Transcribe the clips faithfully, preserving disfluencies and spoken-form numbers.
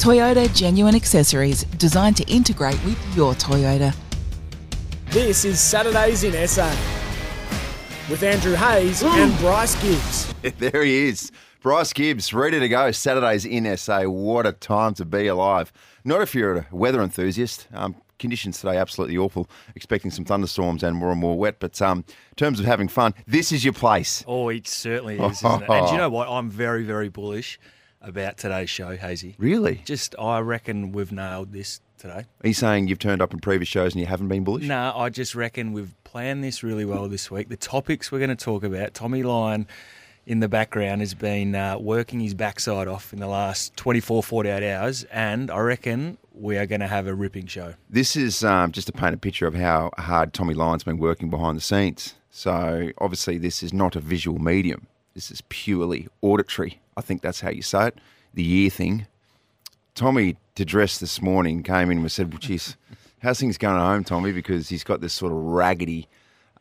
Toyota Genuine Accessories, designed to integrate with your Toyota. This is Saturdays in S A with Andrew Hayes mm. and Bryce Gibbs. There he is, Bryce Gibbs, ready to go. Saturdays in S A, what a time to be alive. Not if you're a weather enthusiast. Um, conditions today, absolutely awful. Expecting some thunderstorms and more and more wet. But um, in terms of having fun, this is your place. Oh, it certainly is, isn't it? And do you know what? I'm very, very bullish about today's show, Hazy. Really? Just, I reckon we've nailed this today. Are you saying you've turned up in previous shows and you haven't been bullish? No, nah, I just reckon we've planned this really well this week. The topics we're going to talk about, Tommy Lyon in the background has been uh, working his backside off in the last twenty-four, forty-eight hours, and I reckon we are going to have a ripping show. This is um, just to paint a picture of how hard Tommy Lyon's been working behind the scenes. So obviously this is not a visual medium. This is purely auditory. I think that's how you say it, the ear thing. Tommy, to dress this morning, came in and said, well, geez, how's things going at home, Tommy? Because he's got this sort of raggedy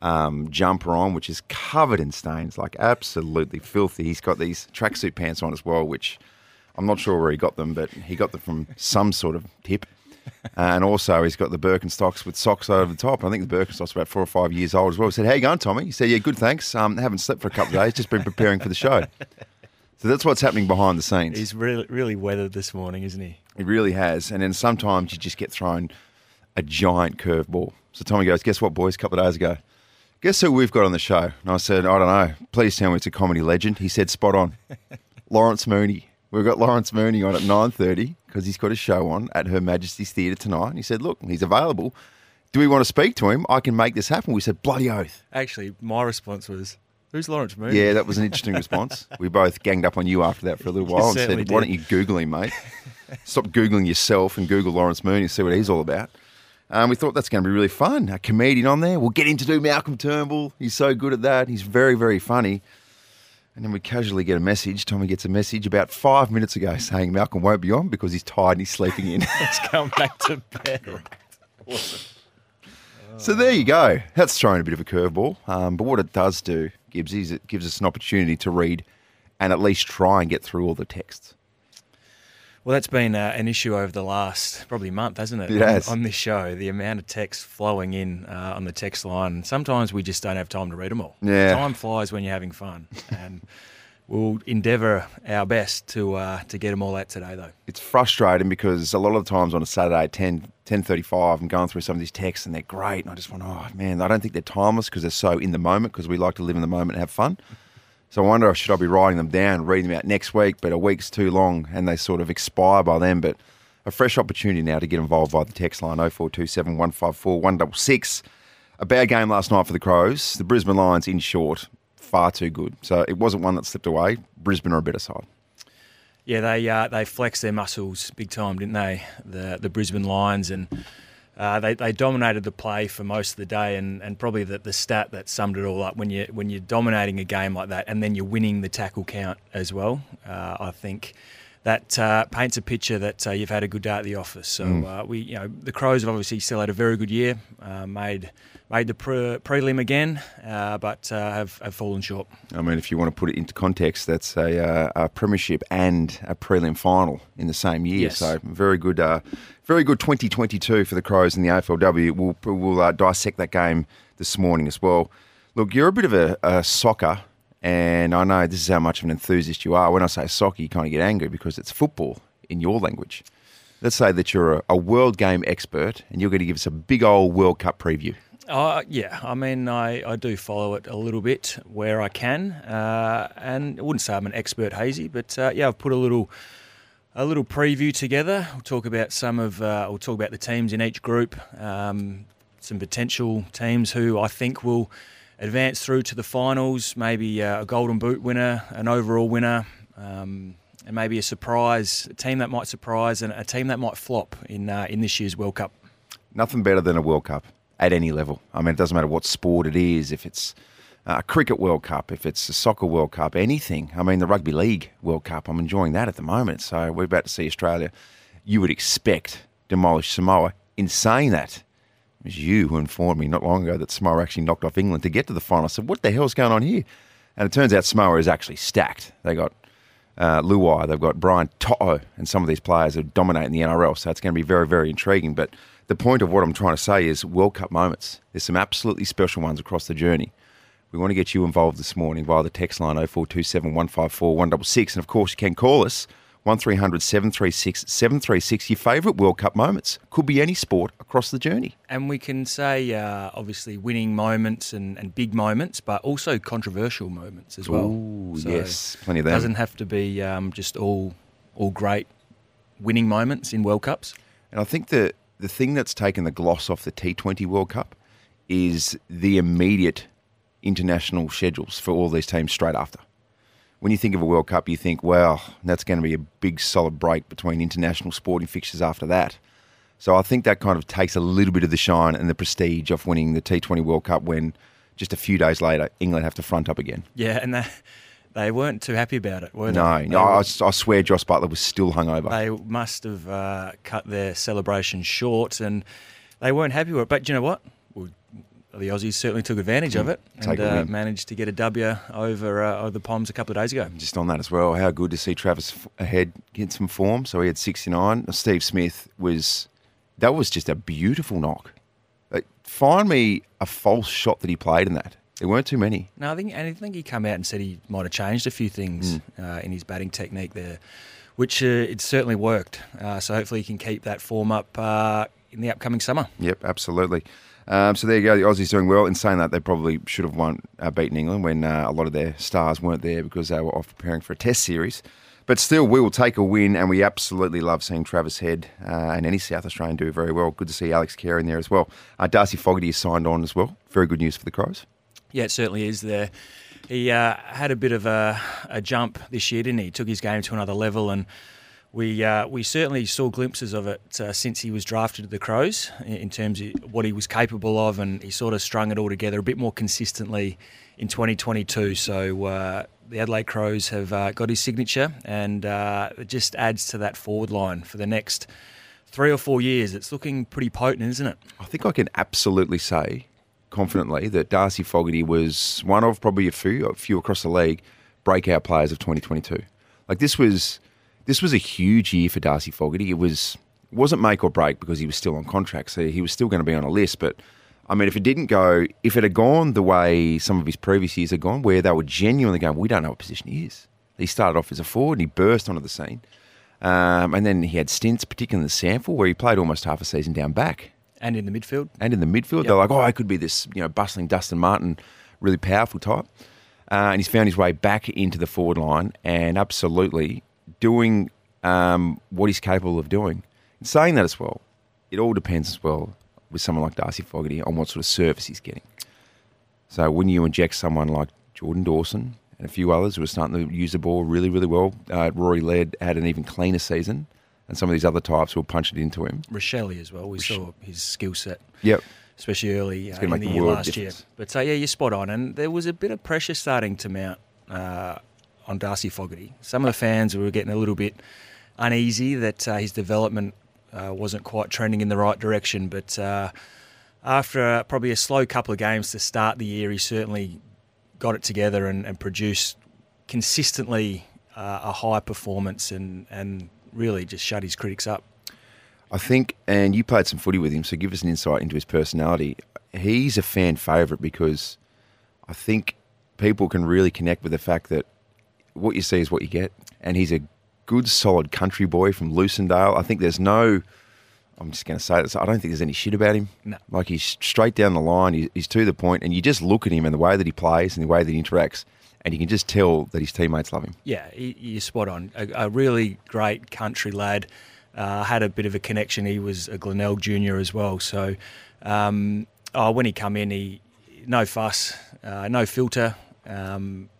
um, jumper on, which is covered in stains, like absolutely filthy. He's got these tracksuit pants on as well, which I'm not sure where he got them, but he got them from some sort of tip. And also he's got the Birkenstocks with socks over the top. I think the Birkenstocks are about four or five years old as well. I said, how you going, Tommy? He said, yeah, good, thanks. Um, haven't slept for a couple of days, just been preparing for the show. So that's what's happening behind the scenes. He's really, really weathered this morning, isn't he? He really has. And then sometimes you just get thrown a giant curveball. So Tommy goes, guess what, boys, a couple of days ago? Guess who we've got on the show? And I said, I don't know. Please tell me it's a comedy legend. He said, spot on. Lawrence Mooney. We've got Lawrence Mooney on at nine thirty because he's got a show on at Her Majesty's Theatre tonight. And he said, look, he's available. Do we want to speak to him? I can make this happen. We said, bloody oath. Actually, my response was, who's Lawrence Mooney? Yeah, that was an interesting response. We both ganged up on you after that for a little while and said, why don't you Google him, mate? Stop Googling yourself and Google Lawrence Mooney and see what he's all about. Um, we thought that's going to be really fun. A comedian on there. We'll get him to do Malcolm Turnbull. He's so good at that. He's very, very funny. And then we casually get a message. Tommy gets a message about five minutes ago saying Malcolm won't be on because he's tired and he's sleeping in. He's come back to bed. Awesome. Oh. So there you go. That's throwing a bit of a curveball. Um, but what it does do, Gibbs, is it gives us an opportunity to read and at least try and get through all the texts. Well, that's been uh, an issue over the last probably month, hasn't it? It has. On, on this show, the amount of text flowing in uh, on the text line. Sometimes we just don't have time to read them all. Yeah. Time flies when you're having fun. And we'll endeavour our best to uh, to get them all out today, though. It's frustrating because a lot of the times on a Saturday at ten, ten thirty-five, I'm going through some of these texts and they're great. And I just want, oh, man, I don't think they're timeless because they're so in the moment because we like to live in the moment and have fun. So I wonder, should I be writing them down, reading them out next week, but a week's too long and they sort of expire by then. But a fresh opportunity now to get involved via the text line oh four two seven, one five four, one six six. A bad game last night for the Crows. The Brisbane Lions, in short, far too good. So it wasn't one that slipped away. Brisbane are a better side. Yeah, they uh, they flexed their muscles big time, didn't they? The the Brisbane Lions, and Uh, they, they dominated the play for most of the day, and, and probably the, the stat that summed it all up, when, you, when you're dominating a game like that and then you're winning the tackle count as well, uh, I think that uh, paints a picture that uh, you've had a good day at the office. So mm. uh, we, you know, the Crows have obviously still had a very good year, uh, made made the pre- prelim again, uh, but uh, have, have fallen short. I mean, if you want to put it into context, that's a, uh, a premiership and a prelim final in the same year. Yes. So very good, uh, very good twenty twenty-two for the Crows in the A F L W. We'll, we'll uh, dissect that game this morning as well. Look, you're a bit of a, a soccer. And I know this is how much of an enthusiast you are. When I say soccer, you kind of get angry because it's football in your language. Let's say that you're a, a world game expert and you're going to give us a big old World Cup preview. Uh, yeah, I mean, I, I do follow it a little bit where I can. Uh, and I wouldn't say I'm an expert, Hazy, but uh, yeah, I've put a little a little preview together. We'll talk about some of, uh, we'll talk about the teams in each group, um, some potential teams who I think will advance through to the finals, maybe a golden boot winner, an overall winner, um, and maybe a surprise, a team that might surprise and a team that might flop in uh, in this year's World Cup? Nothing better than a World Cup at any level. I mean, it doesn't matter what sport it is, if it's a cricket World Cup, if it's a soccer World Cup, anything. I mean, the Rugby League World Cup, I'm enjoying that at the moment. So we're about to see Australia, you would expect, demolish Samoa. In saying that, it was you who informed me not long ago that Samoa actually knocked off England to get to the final. I said, what the hell's going on here? And it turns out Samoa is actually stacked. They got uh, Luai, they've got Brian To'o, and some of these players who dominate in the N R L. So it's going to be very, very intriguing. But the point of what I'm trying to say is World Cup moments. There's some absolutely special ones across the journey. We want to get you involved this morning via the text line oh four two seven, one five four, one six six. And of course, you can call us one three hundred, seven three six, seven three six. Your favourite World Cup moments. Could be any sport across the journey. And we can say, uh, obviously, winning moments and, and big moments, but also controversial moments as well. Ooh, so yes, plenty of that. It doesn't have to be um, just all all great winning moments in World Cups. And I think the, the thing that's taken the gloss off the T twenty World Cup is the immediate international schedules for all these teams straight after. When you think of a World Cup, you think, well, that's going to be a big solid break between international sporting fixtures after that. So I think that kind of takes a little bit of the shine and the prestige of winning the T twenty World Cup when just a few days later, England have to front up again. Yeah, and they, they weren't too happy about it, were they? No, they no I, I swear Joss Butler was still hungover. They must have uh, cut their celebration short and they weren't happy with it. But do you know what? The Aussies certainly took advantage of it and uh, managed to get a W over, uh, over the Poms a couple of days ago. Just on that as well, how good to see Travis Head get some form. So he had sixty-nine. Steve Smith was, that was just a beautiful knock. Like, find me a false shot that he played in that. There weren't too many. No, I think, and I think he came out and said he might have changed a few things mm. uh, in his batting technique there, which uh, it certainly worked. Uh, so hopefully he can keep that form up uh, in the upcoming summer. Yep, absolutely. Um, so there you go, the Aussies doing well. In saying that, they probably should have won, uh, beaten England when uh, a lot of their stars weren't there because they were off preparing for a test series. But still, we will take a win, and we absolutely love seeing Travis Head uh, and any South Australian do very well. Good to see Alex Carey in there as well. Uh, Darcy Fogarty is signed on as well. Very good news for the Crows. Yeah, it certainly is there. He uh, had a bit of a, a jump this year, didn't he? He took his game to another level and... We uh, we certainly saw glimpses of it uh, since he was drafted to the Crows in terms of what he was capable of, and he sort of strung it all together a bit more consistently in twenty twenty-two. So uh, the Adelaide Crows have uh, got his signature, and uh, it just adds to that forward line for the next three or four years. It's looking pretty potent, isn't it? I think I can absolutely say confidently that Darcy Fogarty was one of probably a few, a few across the league, breakout players of twenty twenty-two. Like this was... This was a huge year for Darcy Fogarty. It was, it wasn't make or break because he was still on contract, so he was still going to be on a list. But, I mean, if it didn't go, if it had gone the way some of his previous years had gone, where they were genuinely going, we don't know what position he is. He started off as a forward and he burst onto the scene. Um, and then he had stints, particularly in the sample, where he played almost half a season down back. And in the midfield. And in the midfield. Yep. They're like, oh, I could be this, you know, bustling Dustin Martin, really powerful type. Uh, and he's found his way back into the forward line and absolutely... doing um, what he's capable of doing. And saying that as well, it all depends as well with someone like Darcy Fogarty on what sort of service he's getting. So when you inject someone like Jordan Dawson and a few others who are starting to use the ball really, really well, uh, Rory Laird had an even cleaner season, and some of these other types will punch it into him. Rochelle as well, we Roche- saw his skill set. Yep. Especially early uh, in the year last difference. year. But so, yeah, you're spot on. And there was a bit of pressure starting to mount uh on Darcy Fogarty. Some of the fans were getting a little bit uneasy that uh, his development uh, wasn't quite trending in the right direction, but uh, after uh, probably a slow couple of games to start the year, he certainly got it together and, and produced consistently uh, a high performance and, and really just shut his critics up. I think, and you played some footy with him, so give us an insight into his personality. He's a fan favourite because I think people can really connect with the fact that what you see is what you get. And he's a good, solid country boy from Lucendale. I think there's no, I'm just going to say this, I don't think there's any shit about him. No. Like, he's straight down the line. He's to the point. And you just look at him and the way that he plays and the way that he interacts, and you can just tell that his teammates love him. Yeah, you're spot on. A, a really great country lad. Uh, had a bit of a connection. He was a Glenelg junior as well. So um, oh, when he come in, he no fuss, uh, no filter. Um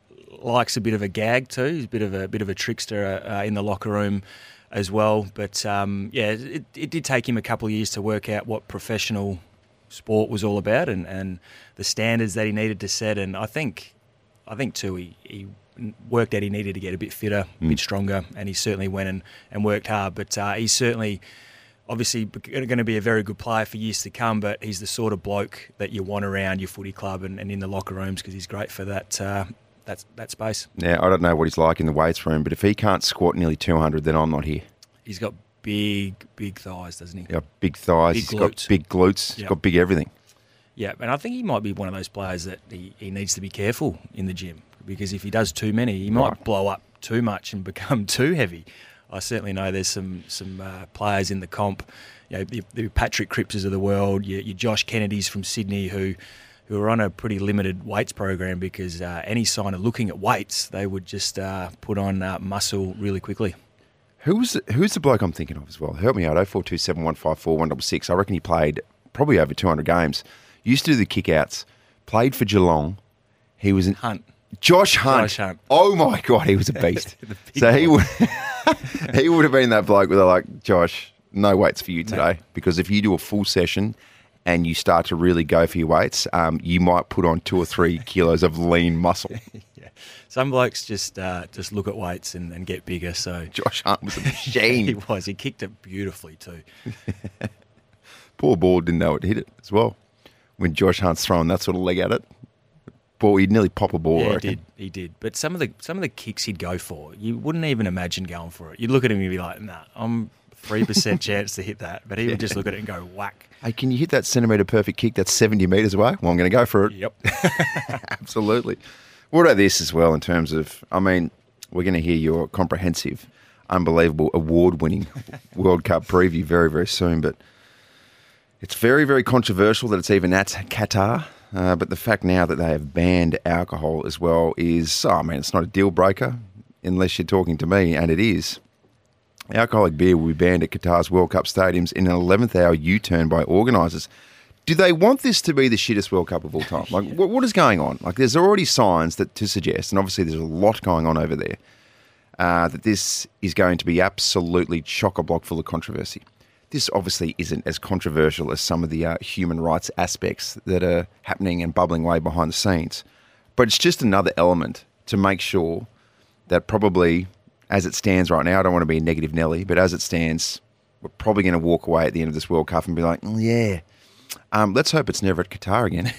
likes a bit of a gag too. He's a bit of a bit of a trickster uh, in the locker room as well. But um, yeah, it, it did take him a couple of years to work out what professional sport was all about and, and the standards that he needed to set. And I think, I think too, he, he worked out he needed to get a bit fitter, a mm. bit stronger, and he certainly went and, and worked hard. But uh, he's certainly obviously going to be a very good player for years to come, but he's the sort of bloke that you want around your footy club and, and in the locker rooms because he's great for that uh, that, that space. Yeah, I don't know what he's like in the weights room, but if he can't squat nearly two hundred, then I'm not here. He's got big, big thighs, doesn't he? Yeah, big thighs. Big he's glutes. got big glutes. Yep. He's got big everything. Yeah, and I think he might be one of those players that he, he needs to be careful in the gym because if he does too many, he might right. blow up too much and become too heavy. I certainly know there's some some uh, players in the comp, you know, the, the Patrick Crippses of the world, your, your Josh Kennedys from Sydney who who are on a pretty limited weights program because uh, any sign of looking at weights, they would just uh, put on uh, muscle really quickly. Who's the, who's the bloke I'm thinking of as well? Help me out, oh four two seven one five four one six six. I reckon he played probably over two hundred games. Used to do the kickouts, played for Geelong. He was an Hunt. Josh Hunt. Josh Hunt. Oh my God, he was a beast. So he would he would have been that bloke where they're like, Josh, no weights for you today. No. Because if you do a full session and you start to really go for your weights, um, you might put on two or three kilos of lean muscle. Yeah. Some blokes just uh, just look at weights and, and get bigger. So Josh Hunt was a machine. He was. He kicked it beautifully too. Poor ball didn't know it hit it as well. When Josh Hunt's throwing that sort of leg at it. Ball, he'd nearly pop a ball. Yeah, he did. He did. But some of the some of the kicks he'd go for, you wouldn't even imagine going for it. You'd look at him and you'd be like, nah, I'm three percent chance to hit that. But he yeah. would just look at it and go whack. Hey, can you hit that centimetre perfect kick that's seventy metres away? Well, I'm going to go for it. Yep. Absolutely. What about this as well in terms of, I mean, we're going to hear your comprehensive, unbelievable, award-winning World Cup preview very, very soon. But it's very, very controversial that it's even at Qatar. Uh, but the fact now that they have banned alcohol as well is, oh, I mean, it's not a deal breaker unless you're talking to me, and it is. Alcoholic beer will be banned at Qatar's World Cup stadiums in an eleventh hour U-turn by organisers. Do they want this to be the shittest World Cup of all time? Like, yeah. what, what is going on? Like, there's already signs that to suggest, and obviously there's a lot going on over there, uh, that this is going to be absolutely chock-a-block full of controversy. This obviously isn't as controversial as some of the uh, human rights aspects that are happening and bubbling away behind the scenes. But it's just another element to make sure that probably, as it stands right now, I don't want to be a negative Nelly, but as it stands, we're probably going to walk away at the end of this World Cup and be like, mm, yeah, um, let's hope it's never at Qatar again.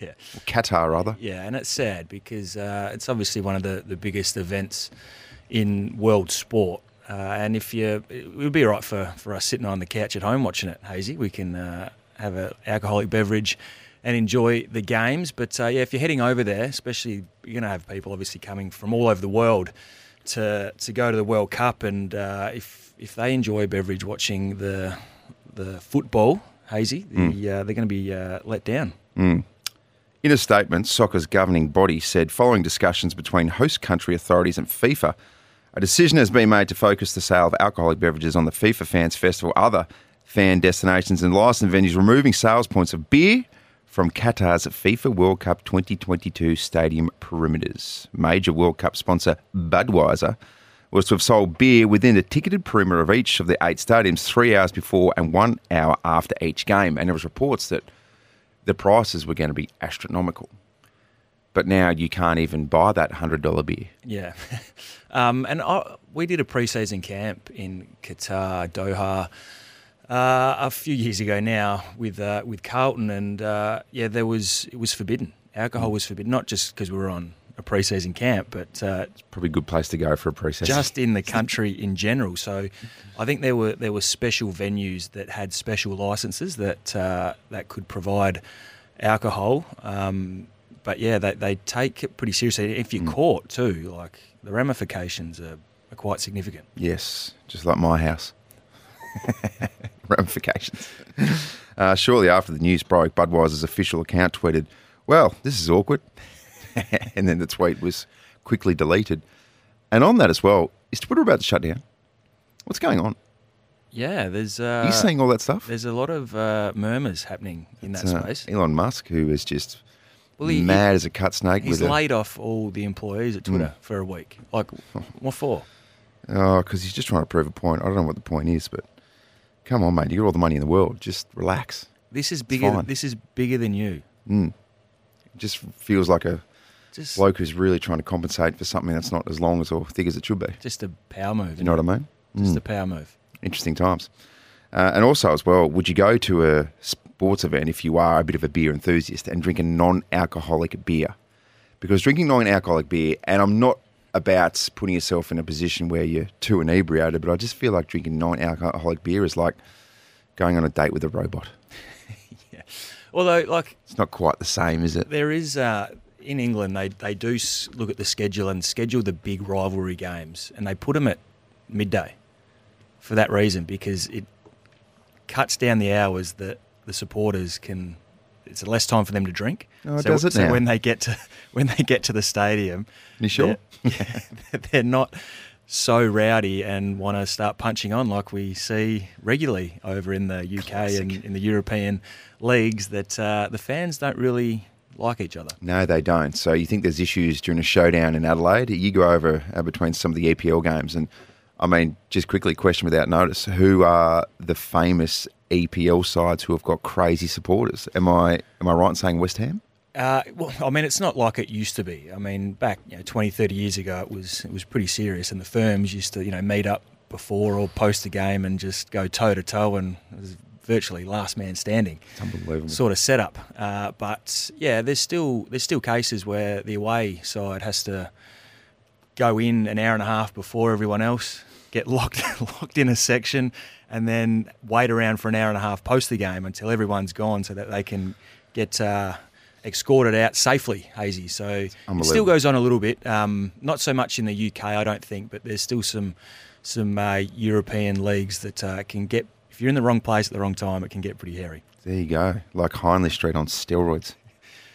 yeah, or Qatar, rather. Yeah, and it's sad because uh, it's obviously one of the, the biggest events in world sport. Uh, and if you, it would be all right for, for us sitting on the couch at home watching it, Hazy. We can uh, have an alcoholic beverage and enjoy the games. But uh, yeah, if you're heading over there, especially you're going to have people obviously coming from all over the world to to go to the World Cup, and uh, if if they enjoy a beverage watching the the football, Hazy, mm. the, uh, they're going to be uh, let down. Mm. In a statement, soccer's governing body said, following discussions between host country authorities and FIFA. A decision has been made to focus the sale of alcoholic beverages on the FIFA Fans Festival, other fan destinations and licensed venues, removing sales points of beer from Qatar's FIFA World Cup twenty twenty-two stadium perimeters. Major World Cup sponsor Budweiser was to have sold beer within the ticketed perimeter of each of the eight stadiums three hours before and one hour after each game. And there was reports that the prices were going to be astronomical. But now you can't even buy that one hundred dollars beer. Yeah. um, and I, we did a pre-season camp in Qatar, Doha, uh, a few years ago now with uh, with Carlton. And, uh, yeah, there was it was forbidden. Alcohol was forbidden, not just because we were on a pre-season camp, but... Uh, it's probably a good place to go for a pre-season. Just in the country in general. So I think there were there were special venues that had special licences that, uh, that could provide alcohol. Um But, yeah, they, they take it pretty seriously. If you're mm. caught, too, like the ramifications are, are quite significant. Yes, just like my house. Ramifications. Uh, shortly after the news broke, Budweiser's official account tweeted, well, this is awkward. And then the tweet was quickly deleted. And on that as well, is Twitter about to shut down? What's going on? Yeah, there's... Uh, Are you seeing all that stuff? There's a lot of uh, murmurs happening in it's, that space. Uh, Elon Musk, who is just... Well, he, mad he, as a cut snake. He's with laid a, off all the employees at Twitter mm. for a week. Like, what for? Oh, because he's just trying to prove a point. I don't know what the point is, but come on, mate. You got all the money in the world. Just relax. This is bigger. Th- this is bigger than you. Mm. It just feels like a just, bloke who's really trying to compensate for something that's not as long as or thick as it should be. Just a power move. You know it? What I mean? Just mm. a power move. Interesting times. Uh, and also as well, would you go to a sports event if you are a bit of a beer enthusiast and drink a non-alcoholic beer? Because drinking non-alcoholic beer, and I'm not about putting yourself in a position where you're too inebriated, but I just feel like drinking non-alcoholic beer is like going on a date with a robot. Yeah. Although, like... It's not quite the same, is it? There is... Uh, in England, they, they do look at the schedule and schedule the big rivalry games, and they put them at midday for that reason, because it cuts down the hours that the supporters can. It's less time for them to drink. Oh, so, does it now? So when they get to when they get to the stadium, you sure? They're, they're not so rowdy and want to start punching on like we see regularly over in the U K Classic. And in the European leagues. That uh, the fans don't really like each other. No, they don't. So you think there's issues during a showdown in Adelaide? You go over uh, between some of the E P L games and. I mean, just quickly, question without notice, who are the famous E P L sides who have got crazy supporters? Am I am I right in saying West Ham? Uh, well, I mean, it's not like it used to be. I mean, back you know, twenty, thirty years ago, it was it was pretty serious, and the firms used to you know meet up before or post a game and just go toe-to-toe, and it was virtually last man standing. It's unbelievable. Sort of setup. Uh, but, yeah, there's still there's still cases where the away side has to go in an hour and a half before everyone else, get locked locked in a section, and then wait around for an hour and a half post the game until everyone's gone so that they can get uh, escorted out safely, Hazy. So it still goes on a little bit. Um, not so much in the U K, I don't think, but there's still some some uh, European leagues that uh, can get, if you're in the wrong place at the wrong time, it can get pretty hairy. There you go. Like Hindley Street on steroids.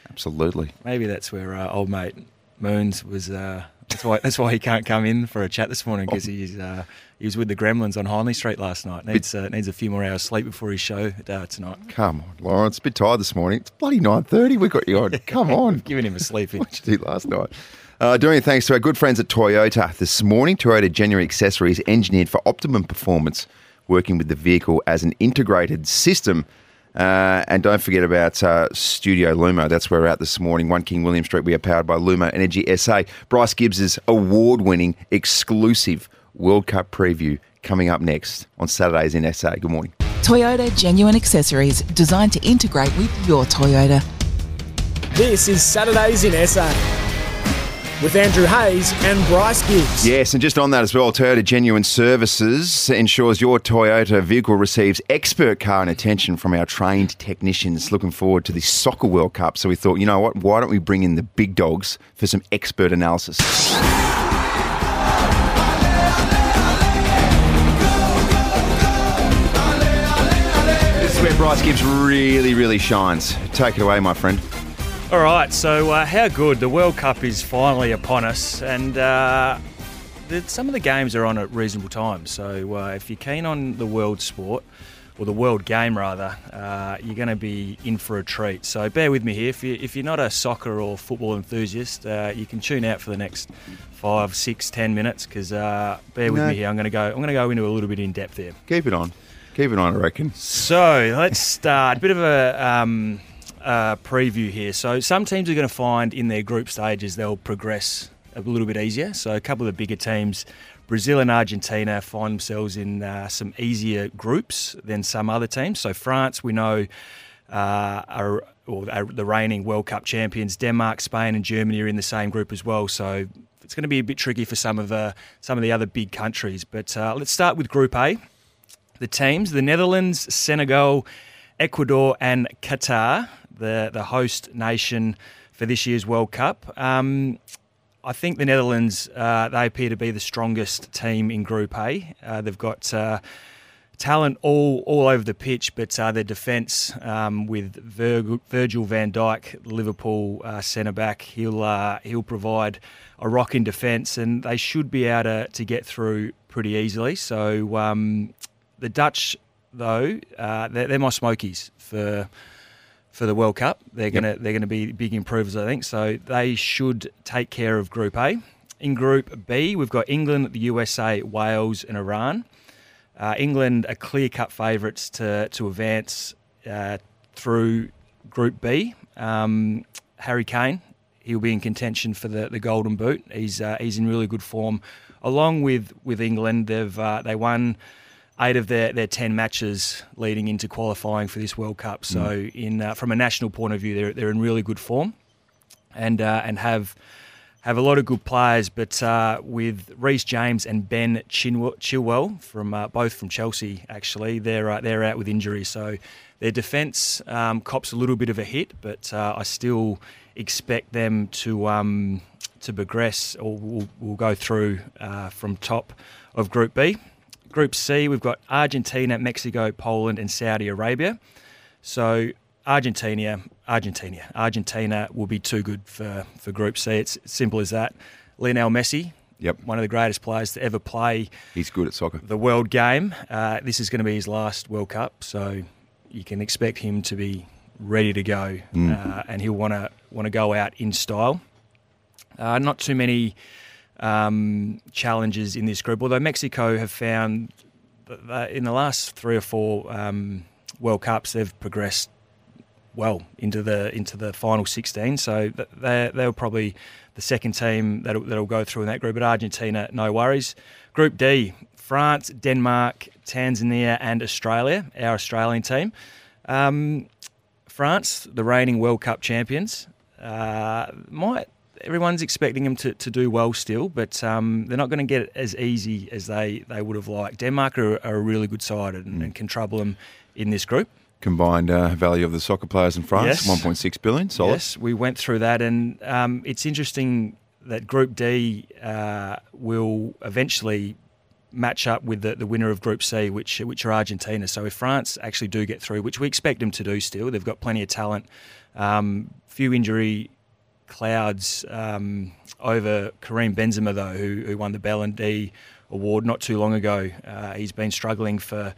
Absolutely. Maybe that's where uh, old mate Moons was... Uh, That's why. That's why he can't come in for a chat this morning, because he's uh, he was with the Gremlins on Hindley Street last night. Needs uh, needs a few more hours sleep before his show uh, tonight. Come on, Lawrence. A bit tired this morning. It's bloody nine thirty. We got you on. Come on. Giving him a sleep in. What did you do last night? Uh, doing thanks to our good friends at Toyota this morning. Toyota Genuine Accessories, engineered for optimum performance, working with the vehicle as an integrated system. Uh, and don't forget about uh, Studio Lumo. That's where we're at this morning. One King William Street. We are powered by Lumo Energy S A. Bryce Gibbs' award-winning exclusive World Cup preview coming up next on Saturdays in S A. Good morning. Toyota Genuine Accessories, designed to integrate with your Toyota. This is Saturdays in S A with Andrew Hayes and Bryce Gibbs. Yes, and just on that as well, Toyota Genuine Services ensures your Toyota vehicle receives expert car and attention from our trained technicians. Looking forward to the Soccer World Cup, so we thought, you know what, why don't we bring in the big dogs for some expert analysis? This is where Bryce Gibbs really, really shines. Take it away, my friend. All right, so uh, how good. The World Cup is finally upon us, and uh, the, some of the games are on at reasonable times. So uh, if you're keen on the world sport, or the world game rather, uh, you're going to be in for a treat. So bear with me here. If, you, if you're not a soccer or football enthusiast, uh, you can tune out for the next five, six, ten minutes, because uh, bear with no. me here. I'm going to go. I'm going to go into a little bit in depth there. Keep it on. Keep it on, I reckon. So let's start. A bit of a... Um, Uh, preview here. So some teams are going to find in their group stages they'll progress a little bit easier. So a couple of the bigger teams, Brazil and Argentina, find themselves in uh, some easier groups than some other teams. So France, we know, uh, are, or are the reigning World Cup champions. Denmark, Spain and Germany are in the same group as well. So it's going to be a bit tricky for some of the, some of the other big countries. But uh, let's start with Group A. The teams, the Netherlands, Senegal, Ecuador and Qatar, the, the host nation for this year's World Cup. Um, I think the Netherlands, uh, they appear to be the strongest team in Group A. Uh, they've got uh, talent all, all over the pitch, but uh, their defence um, with Vir- Virgil van Dijk, Liverpool uh, centre-back, he'll, uh, he'll provide a rock in defence, and they should be able to, to get through pretty easily. So um, the Dutch... though, uh, they're, they're my smokies for for the World Cup. They're yep. gonna they're gonna be big improvers, I think. So they should take care of Group A. In Group B, we've got England, the U S A, Wales, and Iran. Uh, England are clear-cut favourites to to advance uh, through Group B. Um, Harry Kane, he'll be in contention for the, the Golden Boot. He's uh, he's in really good form. Along with with England, they've uh, they won eight of their, their ten matches leading into qualifying for this World Cup. So, mm. in uh, from a national point of view, they're they're in really good form, and uh, and have. Have a lot of good players, but uh, with Reece James and Ben Chilwell, from uh, both from Chelsea, actually, they're uh, they're out with injury. So their defence um, cops a little bit of a hit, but uh, I still expect them to um, to progress, or we'll, we'll go through uh, from top of Group B. Group C, we've got Argentina, Mexico, Poland, and Saudi Arabia. So. Argentina, Argentina, Argentina will be too good for, for Group C. It's simple as that. Lionel Messi, yep. one of the greatest players to ever play. He's good at soccer. The world game. Uh, this is going to be his last World Cup, so you can expect him to be ready to go, mm. uh, and he'll want to want to go out in style. Uh, not too many um, challenges in this group, although Mexico have found that in the last three or four um, World Cups they've progressed well into the into the final sixteen, so they they were probably the second team that'll, that'll go through in that group. But Argentina, no worries. Group D: France, Denmark, Tanzania, and Australia. Our Australian team, um, France, the reigning World Cup champions, uh, might everyone's expecting them to, to do well still, but um, they're not going to get it as easy as they, they would have liked. Denmark are, are a really good side and, mm. and can trouble them in this group. Combined uh, value of the soccer players in France, yes. one point six billion dollars, solid. Yes, we went through that, and um, it's interesting that Group D uh, will eventually match up with the, the winner of Group C, which which are Argentina. So if France actually do get through, which we expect them to do still, they've got plenty of talent, um, few injury clouds um, over Karim Benzema, though, who, who won the Ballon d'Or award not too long ago. Uh, he's been struggling for...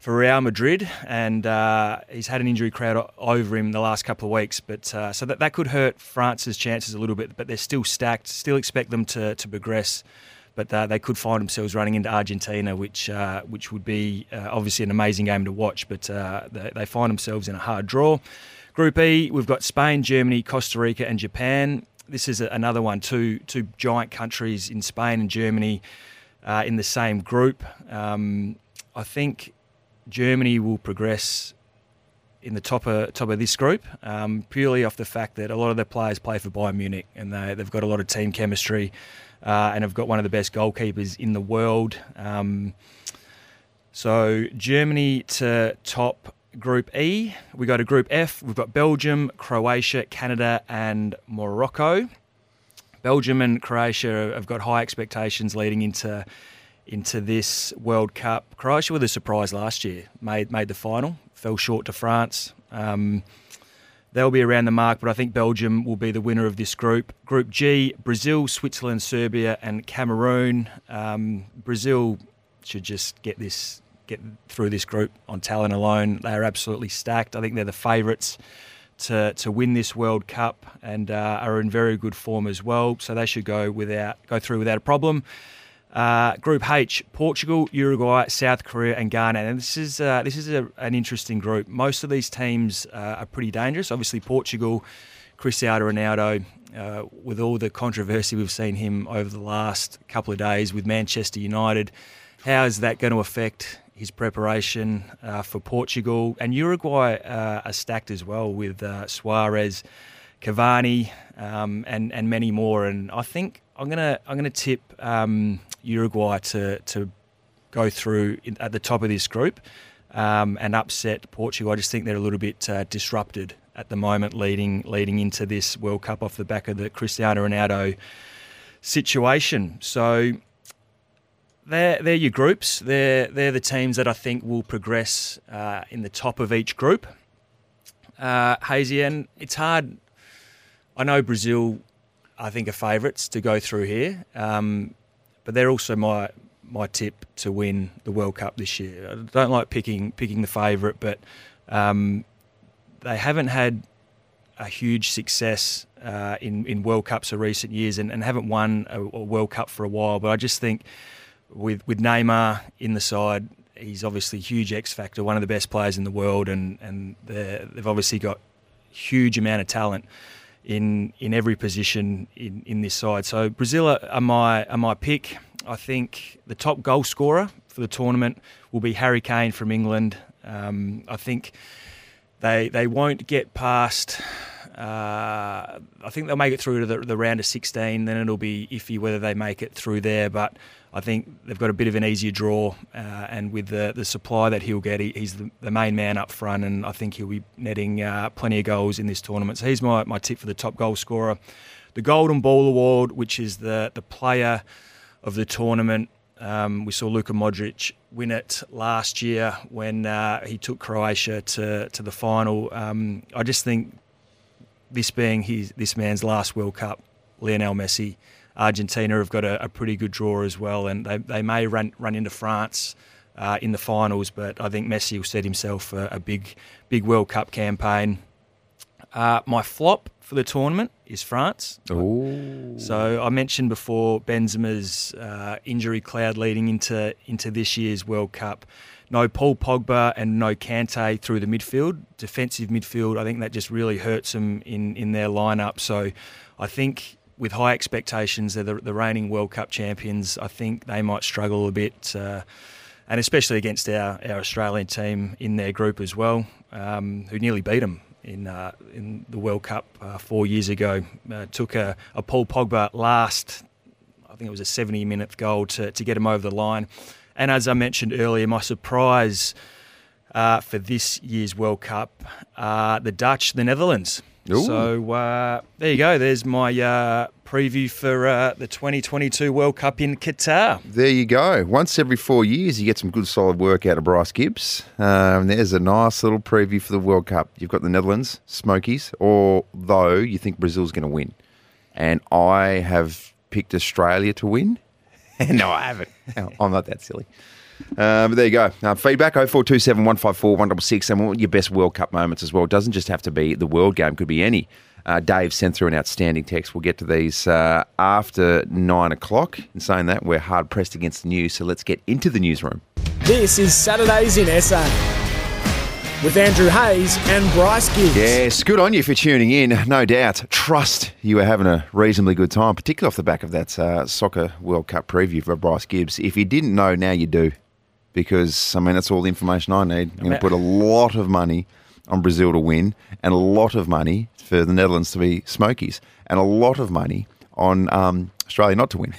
for Real Madrid, and uh, he's had an injury crowd over him the last couple of weeks, but uh, so that that could hurt France's chances a little bit. But they're still stacked. Still expect them to to progress, but uh, they could find themselves running into Argentina, which uh, which would be uh, obviously an amazing game to watch. But uh, they, they find themselves in a hard draw. Group E, we've got Spain, Germany, Costa Rica, and Japan. This is another one. Two two giant countries in Spain and Germany uh, in the same group. Um, I think. Germany will progress in the top of, top of this group um, purely off the fact that a lot of their players play for Bayern Munich, and they, they've got a lot of team chemistry uh, and have got one of the best goalkeepers in the world. Um, so Germany to top Group E. We go to Group F. We've got Belgium, Croatia, Canada and Morocco. Belgium and Croatia have got high expectations leading into... into this World Cup. Croatia were the surprise last year, made made the final, fell short to France. Um, they'll be around the mark, but I think Belgium will be the winner of this group. Group G, Brazil, Switzerland, Serbia and Cameroon. Um, Brazil should just get this get through this group on talent alone. They are absolutely stacked. I think they're the favourites to to win this World Cup, and uh, are in very good form as well, so they should go without go through without a problem. Uh, group H: Portugal, Uruguay, South Korea, and Ghana. And this is uh, this is a, an interesting group. Most of these teams uh, are pretty dangerous. Obviously, Portugal, Cristiano Ronaldo, uh, with all the controversy we've seen him over the last couple of days with Manchester United. How is that going to affect his preparation uh, for Portugal? And Uruguay uh, are stacked as well with uh, Suarez, Cavani, um, and and many more. And I think I'm gonna I'm gonna tip. Um, Uruguay to to go through in, at the top of this group um, and upset Portugal. I just think they're a little bit uh, disrupted at the moment leading leading into this World Cup off the back of the Cristiano Ronaldo situation. So they're, they're your groups. They're, they're the teams that I think will progress uh, in the top of each group. Uh, Hazy, and it's hard. I know Brazil, I think, are favourites to go through here. Um But they're also my my tip to win the World Cup this year. I don't like picking picking the favourite, but um, they haven't had a huge success uh, in, in World Cups of recent years and, and haven't won a, a World Cup for a while. But I just think with, with Neymar in the side, he's obviously a huge X factor, one of the best players in the world, and, and they've obviously got huge amount of talent in in every position in, in this side. So Brazil are my, are my pick. I think the top goal scorer for the tournament will be Harry Kane from England. Um, I think they they won't get past... Uh, I think they'll make it through to the, the round of sixteen. Then it'll be iffy whether they make it through there. But I think they've got a bit of an easier draw. Uh, and with the, the supply that he'll get, he, he's the, the main man up front. And I think he'll be netting uh, plenty of goals in this tournament. So he's my, my tip for the top goal scorer. The Golden Ball Award, which is the, the player of the tournament. Um, we saw Luka Modric win it last year when uh, he took Croatia to, to the final. Um, I just think... This being his, this man's last World Cup, Lionel Messi. Argentina have got a, a pretty good draw as well, and they, they may run run into France uh, in the finals, but I think Messi will set himself a, a big big World Cup campaign. Uh, my flop for the tournament is France. Ooh. So I mentioned before Benzema's uh, injury cloud leading into into this year's World Cup. No Paul Pogba and no Kante through the midfield. Defensive midfield, I think that just really hurts them in, in their lineup. So I think with high expectations, they're the, the reigning World Cup champions. I think they might struggle a bit, uh, and especially against our, our Australian team in their group as well, um, who nearly beat them in uh, in the World Cup uh, four years ago. Uh, took a, a Paul Pogba last, I think it was a seventy-minute goal to, to get him over the line. And as I mentioned earlier, my surprise uh, for this year's World Cup are uh, the Dutch, the Netherlands. Ooh. So uh, there you go. There's my uh, preview for uh, the twenty twenty-two World Cup in Qatar. There you go. Once every four years, you get some good solid work out of Bryce Gibbs. Um, there's a nice little preview for the World Cup. You've got the Netherlands, Smokies, although you think Brazil's going to win. And I have picked Australia to win. No, I haven't. No, I'm not that silly. Uh, but there you go. Uh, feedback, oh four two seven, one five four, one six six. And what your best World Cup moments as well. It doesn't just have to be the world game. It could be any. Uh, Dave sent through an outstanding text. We'll get to these uh, after nine o'clock. And saying that, we're hard-pressed against the news, so let's get into the newsroom. This is Saturdays in S A with Andrew Hayes and Bryce Gibbs. Yes, good on you for tuning in. No doubt, trust you were having a reasonably good time, particularly off the back of that uh, Soccer World Cup preview for Bryce Gibbs. If you didn't know, now you do, because, I mean, that's all the information I need. I'm going to put a lot of money on Brazil to win and a lot of money for the Netherlands to be Smokies and a lot of money on um, Australia not to win.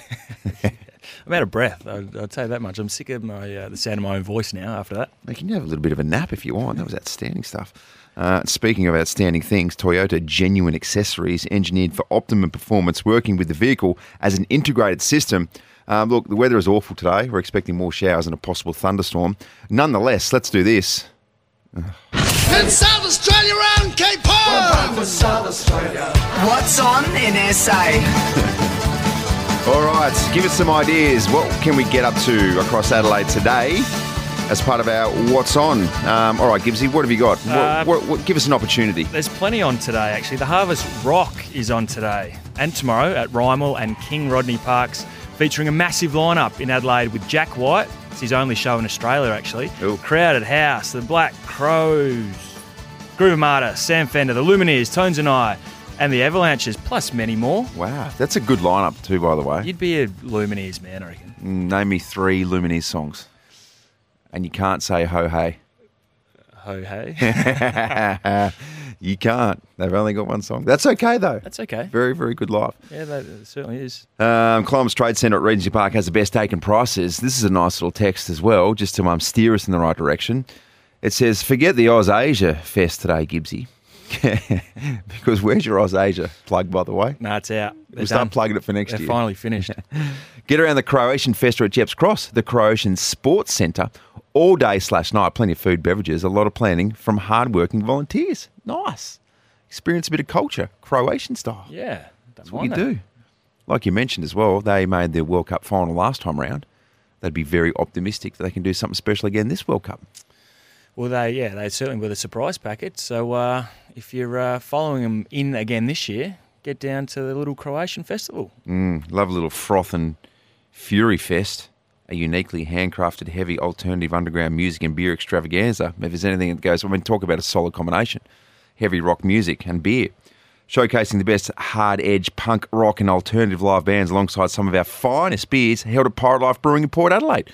I'm out of breath. I'll tell you that much. I'm sick of my uh, the sound of my own voice now after that. You can have a little bit of a nap if you want. That was outstanding stuff. Uh, speaking of outstanding things, Toyota Genuine Accessories, engineered for optimum performance, working with the vehicle as an integrated system. Um, look, the weather is awful today. We're expecting more showers and a possible thunderstorm. Nonetheless, let's do this. Can South Australia round Cape Horn? What's on in S A? All right, give us some ideas. What can we get up to across Adelaide today as part of our What's On? Um, all right, Gibbsy, what have you got? What, uh, what, what, give us an opportunity. There's plenty on today, actually. The Harvest Rock is on today and tomorrow at Rymal and King Rodney Parks, featuring a massive lineup in Adelaide with Jack White. It's his only show in Australia, actually. Ooh. Crowded House, the Black Crows, Groove Amata, Sam Fender, the Lumineers, Tones and I, and the Avalanches, plus many more. Wow, that's a good lineup too, by the way. You'd be a Lumineers man, I reckon. Name me three Lumineers songs. And you can't say Ho Hey. Ho Hey? You can't. They've only got one song. That's okay, though. That's okay. Very, very good live. Yeah, that certainly is. Um, Columbus Trade Centre at Regency Park has the best taken prices. This is a nice little text as well, just to um, steer us in the right direction. It says, forget the Oz Asia Fest today, Gibbsy. Because where's your Oz Asia plug, by the way? No, it's out. They're we'll start done. plugging it for next They're year. They're finally finished. Get around the Croatian Festa at Jepp's Cross, the Croatian Sports Centre, all day slash night. Plenty of food, beverages, a lot of planning from hardworking volunteers. Nice. Experience a bit of culture, Croatian style. Yeah. That's what you that. do. Like you mentioned as well, they made their World Cup final last time round. They'd be very optimistic that they can do something special again this World Cup. Well, they yeah, they certainly were the surprise packet. So uh, if you're uh, following them in again this year, get down to the little Croatian festival. Mm, love a little froth and fury fest, a uniquely handcrafted, heavy, alternative underground music and beer extravaganza. If there's anything that goes, I mean, talk about a solid combination. Heavy rock music and beer. Showcasing the best hard-edge punk, rock and alternative live bands alongside some of our finest beers held at Pirate Life Brewing in Port Adelaide.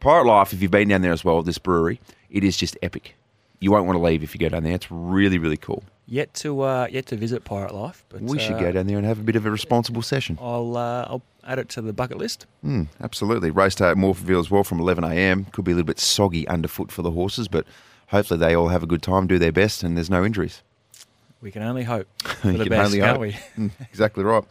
Pirate Life, if you've been down there as well, this brewery, it is just epic. You won't want to leave if you go down there. It's really, really cool. Yet to uh, yet to visit Pirate Life. But, we uh, should go down there and have a bit of a responsible session. I'll uh, I'll add it to the bucket list. Mm, absolutely. Race day at Morpheville as well from eleven a m. Could be a little bit soggy underfoot for the horses, but hopefully they all have a good time, do their best, and there's no injuries. We can only hope for the best, can't we? Exactly right.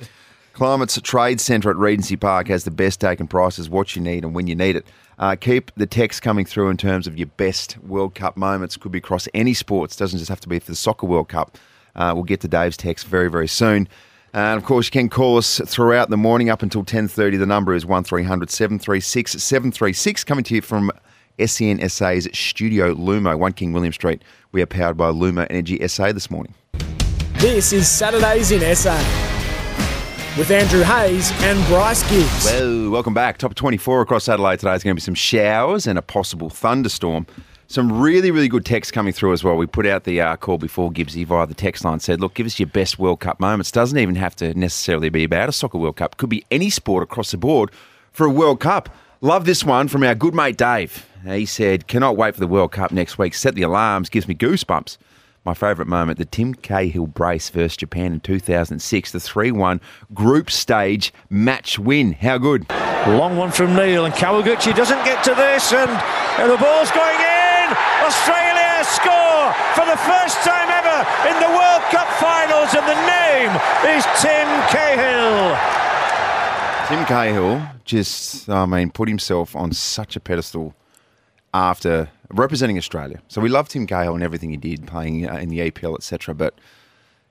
Climate's Trade Centre at Regency Park has the best take and prices, what you need and when you need it. Uh, keep the text coming through in terms of your best World Cup moments. Could be across any sports. Doesn't just have to be for the Soccer World Cup. Uh, we'll get to Dave's text very, very soon. Uh, and, of course, you can call us throughout the morning up until ten thirty. The number is one three hundred seven three six seven three six. Coming to you from S E N S A's Studio Lumo, One King William Street. We are powered by Lumo Energy S A this morning. This is Saturdays in S A with Andrew Hayes and Bryce Gibbs. Well, welcome back. Top twenty-four across Adelaide today. It's going to be some showers and a possible thunderstorm. Some really, really good texts coming through as well. We put out the uh, call before Gibbsy via the text line, said, look, give us your best World Cup moments. Doesn't even have to necessarily be about a Soccer World Cup. Could be any sport across the board for a World Cup. Love this one from our good mate Dave. He said, cannot wait for the World Cup next week. Set the alarms. Gives me goosebumps. My favourite moment, the Tim Cahill brace versus Japan in two thousand six, the three one group stage match win. How good. Long one from Neil, and Kawaguchi doesn't get to this, and, and the ball's going in. Australia score for the first time ever in the World Cup finals, and the name is Tim Cahill. Tim Cahill just, I mean, put himself on such a pedestal after representing Australia. So we love Tim Cahill and everything he did, playing in the A P L, et cetera. But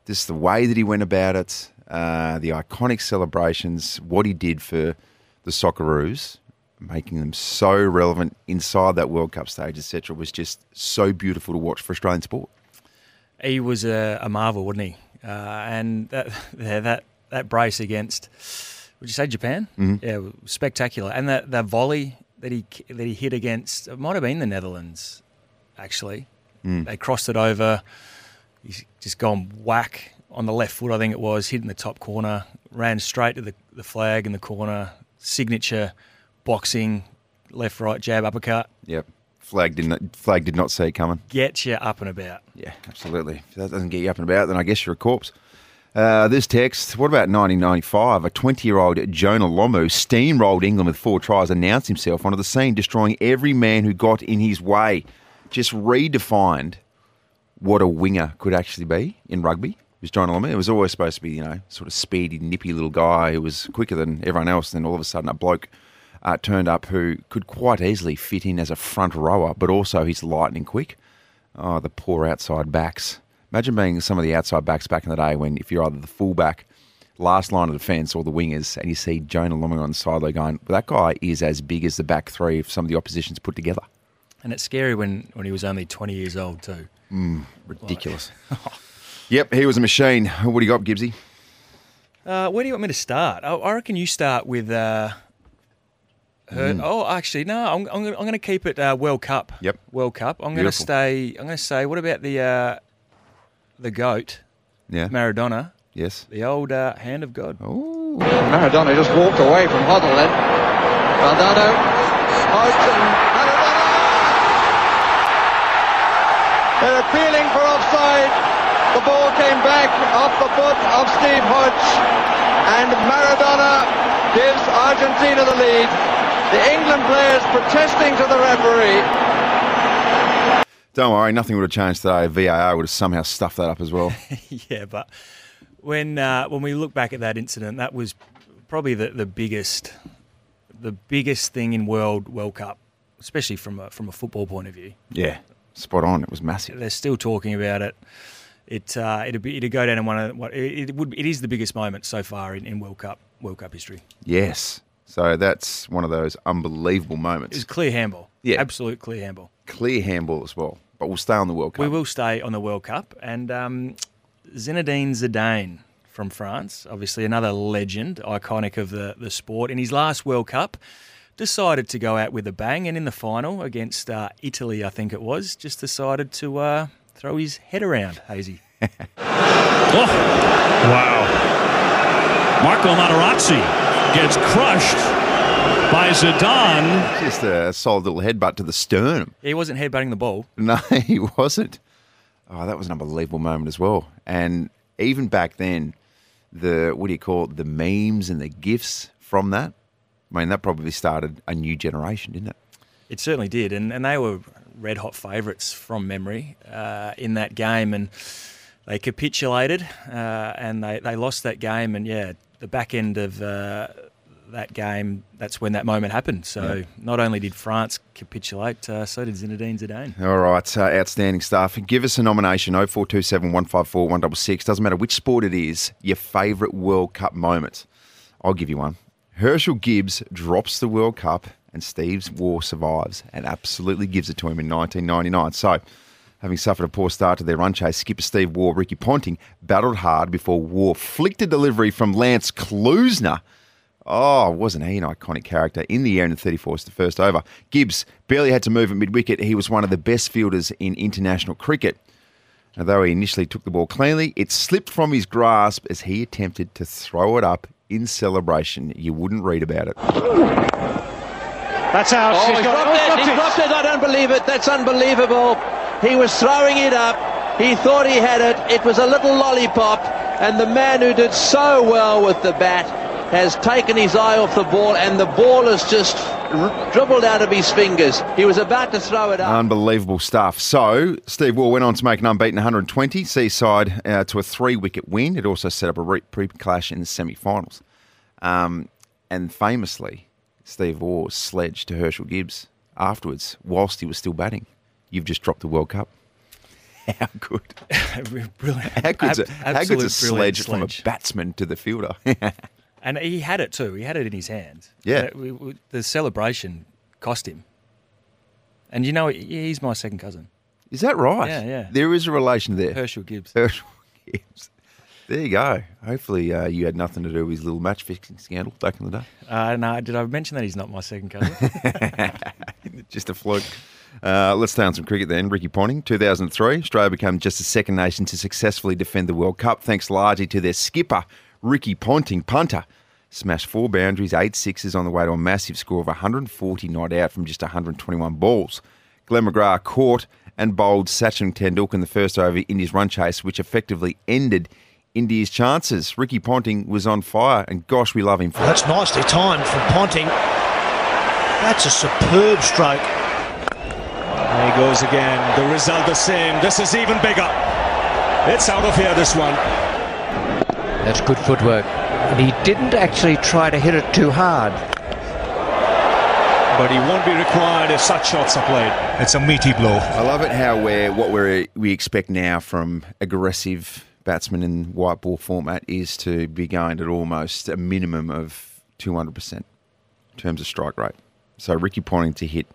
just the way that he went about it, uh, the iconic celebrations, what he did for the Socceroos, making them so relevant inside that World Cup stage, et cetera, was just so beautiful to watch for Australian sport. He was a, a marvel, wasn't he? Uh, and that that that brace against. Would you say Japan? Mm-hmm. Yeah, spectacular. And the, the volley that he that he hit against, it might have been the Netherlands, actually. Mm. They crossed it over. He's just gone whack on the left foot, I think it was, hit in the top corner, ran straight to the, the flag in the corner, signature boxing, left, right, jab, uppercut. Yep. Flag did not, flag did not see it coming. Get you up and about. Yeah, absolutely. If that doesn't get you up and about, then I guess you're a corpse. Uh, this text, what about nineteen ninety-five? A twenty-year-old Jonah Lomu steamrolled England with four tries, announced himself onto the scene, destroying every man who got in his way. Just redefined what a winger could actually be in rugby. It was Jonah Lomu. It was always supposed to be, you know, sort of speedy, nippy little guy who was quicker than everyone else. Then all of a sudden a bloke uh, turned up who could quite easily fit in as a front rower, but also he's lightning quick. Oh, the poor outside backs. Imagine being some of the outside backs back in the day when if you're either the fullback, last line of defence, or the wingers, and you see Jonah Lomu on the sideline going, well, that guy is as big as the back three if some of the opposition's put together. And it's scary when, when he was only twenty years old too. Mm, ridiculous. Like. Yep, he was a machine. What do you got, Gibbsy? Uh, where do you want me to start? I, I reckon you start with... Uh, her, mm. Oh, actually, no, I'm, I'm going to keep it uh, World Cup. Yep. World Cup. I'm going to stay... I'm going to say, what about the... Uh, The GOAT, yeah. Maradona. Yes. The old uh, hand of God. Ooh. Maradona just walked away from Hoddle then. Maradona smoked and Maradona! They're appealing for offside. The ball came back off the foot of Steve Hodge. And Maradona gives Argentina the lead. The England players protesting to the referee. Don't worry, nothing would have changed today. V A R would have somehow stuffed that up as well. Yeah, but when uh, when we look back at that incident, that was probably the, the biggest the biggest thing in World World Cup, especially from a, from a football point of view. Yeah, spot on. It was massive. They're still talking about it. It uh, it'd be it'd go down in one of what it would. It is the biggest moment so far in, in World Cup World Cup history. Yes. So that's one of those unbelievable moments. It was clear handball. Yeah, absolute clear handball. Clear handball as well. But we'll stay on the World Cup. We will stay on the World Cup. And um, Zinedine Zidane from France, obviously another legend, iconic of the, the sport. In his last World Cup, decided to go out with a bang. And in the final against uh, Italy, I think it was, just decided to uh, throw his head around, Hazy. Oh, wow. Marco Materazzi gets crushed by Zidane. Just a solid little headbutt to the sternum. He wasn't headbutting the ball. No, he wasn't. Oh, that was an unbelievable moment as well. And even back then, the, what do you call it, the memes and the GIFs from that, I mean, that probably started a new generation, didn't it? It certainly did. And, and they were red-hot favourites from memory uh, in that game. And they capitulated uh, and they, they lost that game. And, yeah, the back end of... Uh, that game, that's when that moment happened. So yeah. Not only did France capitulate, uh, so did Zinedine Zidane. All right, uh, outstanding stuff. Give us a nomination, oh four two seven, one five four, one six six. Doesn't matter which sport it is, your favourite World Cup moment. I'll give you one. Herschel Gibbs drops the World Cup and Steve's war survives and absolutely gives it to him in nineteen ninety-nine. So, having suffered a poor start to their run chase, skipper Steve Waugh, Ricky Ponting, battled hard before Waugh flicked a delivery from Lance Klusener. Oh, wasn't he an iconic character? In the air in the thirty-fourth, the first over. Gibbs barely had to move at mid-wicket. He was one of the best fielders in international cricket. Although he initially took the ball cleanly, it slipped from his grasp as he attempted to throw it up in celebration. You wouldn't read about it. That's out. Oh, he's got it. He dropped it. I don't believe it. That's unbelievable. He was throwing it up. He thought he had it. It was a little lollipop. And the man who did so well with the bat has taken his eye off the ball, and the ball has just r- dribbled out of his fingers. He was about to throw it up. Unbelievable stuff. So, Steve Waugh went on to make an unbeaten one hundred twenty, Seaside uh, to a three-wicket win. It also set up a re- pre-clash in the semi-finals. Um, and famously, Steve Waugh sledged to Herschel Gibbs afterwards, whilst he was still batting. You've just dropped the World Cup. How good. Brilliant. How good's Ab- a, how good's a sledge, sledge from a batsman to the fielder? And he had it too. He had it in his hands. Yeah. The celebration cost him. And you know, he's my second cousin. Is that right? Yeah, yeah. There is a relation there. Herschel Gibbs. Herschel Gibbs. There you go. Hopefully uh, you had nothing to do with his little match-fixing scandal back in the day. Uh, no, did I mention that he's not my second cousin? Just a fluke. Uh, let's stay on some cricket then. Ricky Ponting, two thousand three. Australia became just the second nation to successfully defend the World Cup, thanks largely to their skipper, Ricky Ponting, punter, smashed four boundaries, eight sixes on the way to a massive score of one hundred forty not out from just one hundred twenty-one balls. Glenn McGrath caught and bowled Sachin Tendulkar the first over in his run chase, which effectively ended India's chances. Ricky Ponting was on fire, and gosh, we love him for it. That's nicely timed from Ponting. That's a superb stroke. There he goes again. The result the same. This is even bigger. It's out of here, this one. That's good footwork. And he didn't actually try to hit it too hard. But he won't be required if such shots are played. It's a meaty blow. I love it how we're, what we're, we expect now from aggressive batsmen in white ball format is to be going at almost a minimum of two hundred percent in terms of strike rate. So Ricky Ponting to hit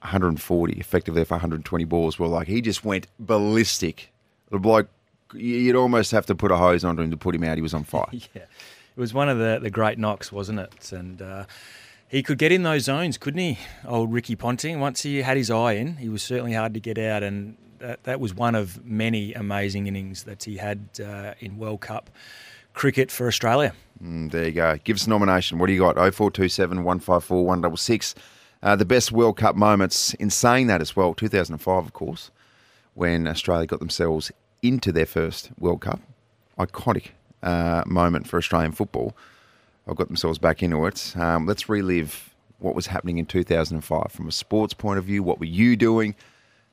one hundred forty, effectively for one hundred twenty balls, were like, he just went ballistic. The bloke, you'd almost have to put a hose onto him to put him out. He was on fire. Yeah. It was one of the, the great knocks, wasn't it? And uh, he could get in those zones, couldn't he, old Ricky Ponting? Once he had his eye in, he was certainly hard to get out. And that, that was one of many amazing innings that he had uh, in World Cup cricket for Australia. Mm, there you go. Give us a nomination. What do you got? oh four two seven, one five four, one six six. Uh, the best World Cup moments. In saying that as well, two thousand five, of course, when Australia got themselves into their first World Cup. Iconic uh, moment for Australian football. I've got themselves back into it. Um, let's relive what was happening in two thousand five from a sports point of view. What were you doing?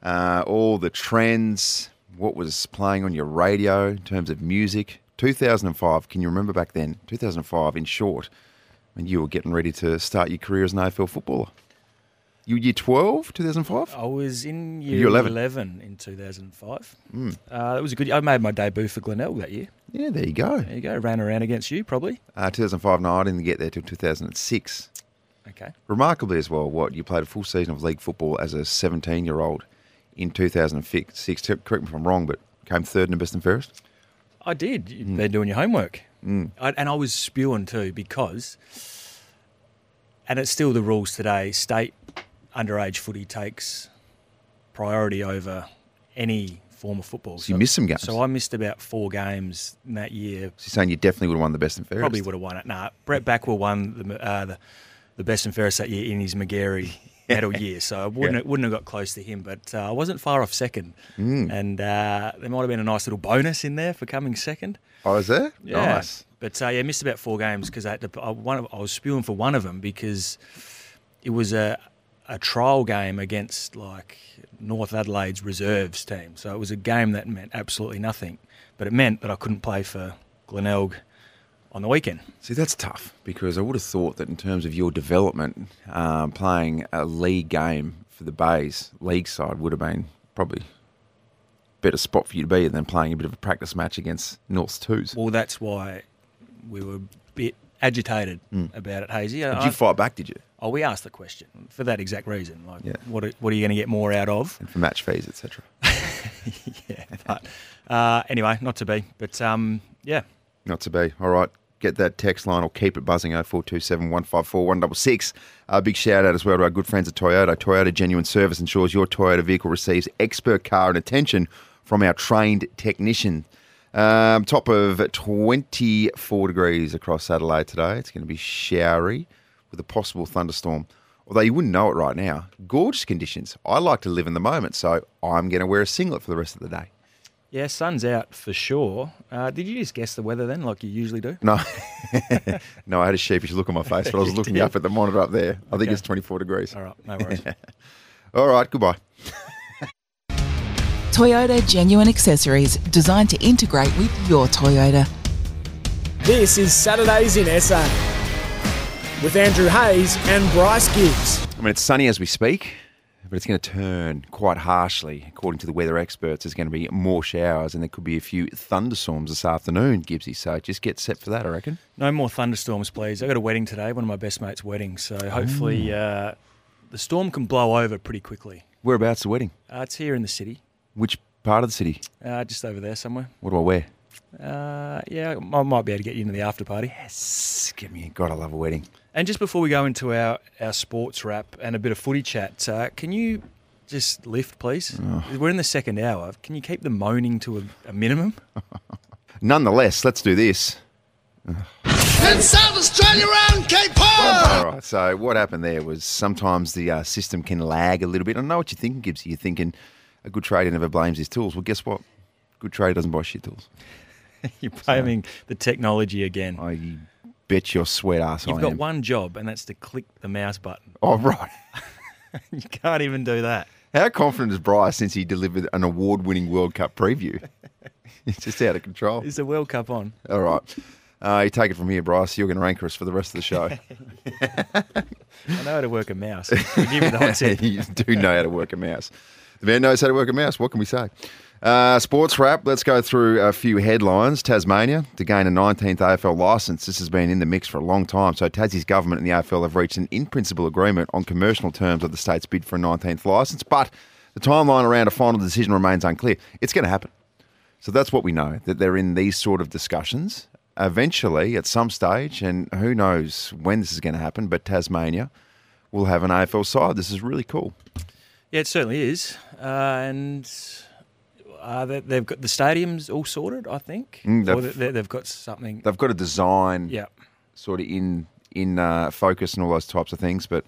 Uh, all the trends. What was playing on your radio in terms of music? two thousand five, can you remember back then? two thousand five, in short, when you were getting ready to start your career as an A F L footballer. You were year twelve, two thousand five? I was in year, year eleven. eleven in two thousand five. Mm. Uh, that was a good year. I made my debut for Glenelg that year. Yeah, there you go. There you go. Ran around against you, probably. Uh, two thousand five, no, I didn't get there till two thousand six. Okay. Remarkably as well, what, you played a full season of league football as a seventeen-year-old in two thousand six. Correct me if I'm wrong, but came third in the best and fairest. I did. Mm. They're doing your homework. Mm. I, and I was spewing too because, and it's still the rules today, state underage footy takes priority over any form of football. So, so you missed some games. So I missed about four games in that year. So you're saying you definitely would have won the best and fairest? Probably would have won it. Nah, Brett Backwell won the, uh, the, the best and fairest that year in his McGarry medal year. So I wouldn't, yeah. wouldn't have got close to him, but uh, I wasn't far off second. Mm. And uh, there might have been a nice little bonus in there for coming second. Oh, is there? Yeah. Nice. But uh, yeah, missed about four games because I, I, I was spewing for one of them because it was a a trial game against like North Adelaide's reserves team. So it was a game that meant absolutely nothing. But it meant that I couldn't play for Glenelg on the weekend. See, that's tough because I would have thought that in terms of your development, um, playing a league game for the Bays, league side, would have been probably a better spot for you to be than playing a bit of a practice match against North's twos. Well, that's why we were a bit agitated mm. about it, Hazy. Did I, you fight back, did you? Oh, we asked the question for that exact reason. Like, yeah. what are, what are you going to get more out of? And for match fees, et cetera. yeah, but uh, anyway, not to be. But um, yeah, not to be. All right, get that text line or keep it buzzing. Oh four two seven one five four one double six. A big shout out as well to our good friends at Toyota. Toyota Genuine Service ensures your Toyota vehicle receives expert care and attention from our trained technician. Um, top of twenty four degrees across Adelaide today. It's going to be showery with a possible thunderstorm, although you wouldn't know it right now. Gorgeous conditions. I like to live in the moment, so I'm going to wear a singlet for the rest of the day. Yeah, sun's out for sure. Uh, did you just guess the weather then, like you usually do? No. no, I had a sheepish look on my face, but I was looking did. up at the monitor up there. I okay. think it's twenty-four degrees. All right, no worries. All right, goodbye. Toyota Genuine Accessories, designed to integrate with your Toyota. This is Saturdays in S A with Andrew Hayes and Bryce Gibbs. I mean, it's sunny as we speak, but it's going to turn quite harshly. According to the weather experts, there's going to be more showers and there could be a few thunderstorms this afternoon, Gibbsy. So just get set for that, I reckon. No more thunderstorms, please. I got a wedding today, one of my best mate's weddings. So hopefully oh. uh, the storm can blow over pretty quickly. Whereabouts the wedding? Uh, it's here in the city. Which part of the city? Uh, just over there somewhere. What do I wear? Uh, yeah, I might be able to get you into the after party. Yes, give me a God, I love a wedding. And just before we go into our, our sports wrap and a bit of footy chat, uh, can you just lift, please? Oh. We're in the second hour. Can you keep the moaning to a, a minimum? Nonetheless, let's do this. In South Australia round Cape Horn! All right, so what happened there was sometimes the uh, system can lag a little bit. I know what you're thinking, Gibbsy. You're thinking a good trader never blames his tools. Well, guess what? Good trader doesn't buy shit tools. You're blaming so, the technology again. I bet your sweat ass You've I am. You've got one job, and that's to click the mouse button. Oh, right. You can't even do that. How confident is Bryce since he delivered an award-winning World Cup preview? It's just out of control. Is the World Cup on? All right. Uh, you take it from here, Bryce. You're going to anchor us for the rest of the show. I know how to work a mouse. You give me the hot tip. You do know how to work a mouse. The man knows how to work a mouse. What can we say? Uh, sports wrap, let's go through a few headlines. Tasmania, to gain a nineteenth A F L licence, this has been in the mix for a long time, so Tassie's government and the A F L have reached an in-principle agreement on commercial terms of the state's bid for a nineteenth licence, but the timeline around a final decision remains unclear. It's going to happen. So that's what we know, that they're in these sort of discussions. Eventually, at some stage, and who knows when this is going to happen, but Tasmania will have an A F L side. This is really cool. Yeah, it certainly is, uh, and... Uh, they've got the stadiums all sorted, I think. Mm, they've, or they, they've got something. They've got a design, yeah. sort of in in uh, focus and all those types of things. But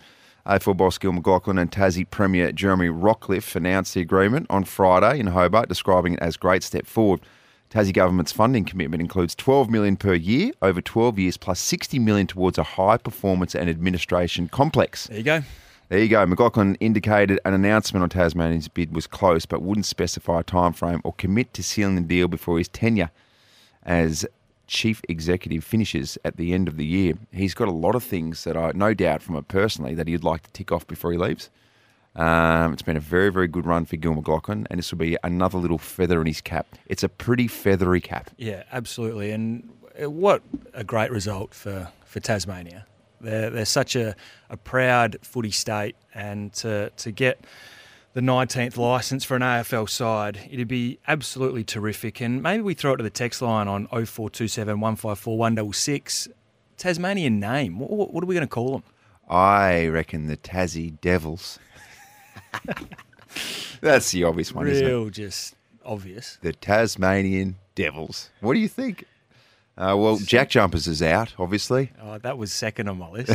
A F L boss Gil McLachlan and Tassie Premier Jeremy Rockcliffe announced the agreement on Friday in Hobart, describing it as a great step forward. Tassie government's funding commitment includes twelve million dollars per year over twelve years, plus sixty million dollars towards a high performance and administration complex. There you go. There you go. McLachlan indicated an announcement on Tasmania's bid was close, but wouldn't specify a timeframe or commit to sealing the deal before his tenure as chief executive finishes at the end of the year. He's got a lot of things that I, no doubt from it personally, that he'd like to tick off before he leaves. Um, it's been a very, very good run for Gil McLachlan, and this will be another little feather in his cap. It's a pretty feathery cap. Yeah, absolutely. And what a great result for, for Tasmania. They're, they're such a, a proud footy state, and to to get the nineteenth licence for an A F L side. It'd be absolutely terrific. And maybe we throw it to the text line on oh four two seven, one five four, one six six. Tasmanian name. What, what are we going to call them? I reckon the Tassie Devils. That's the obvious one, Real, isn't it? Real, just obvious. The Tasmanian Devils. What do you think? Uh, well, Jack Jumpers is out, obviously. Oh, that was second on my list.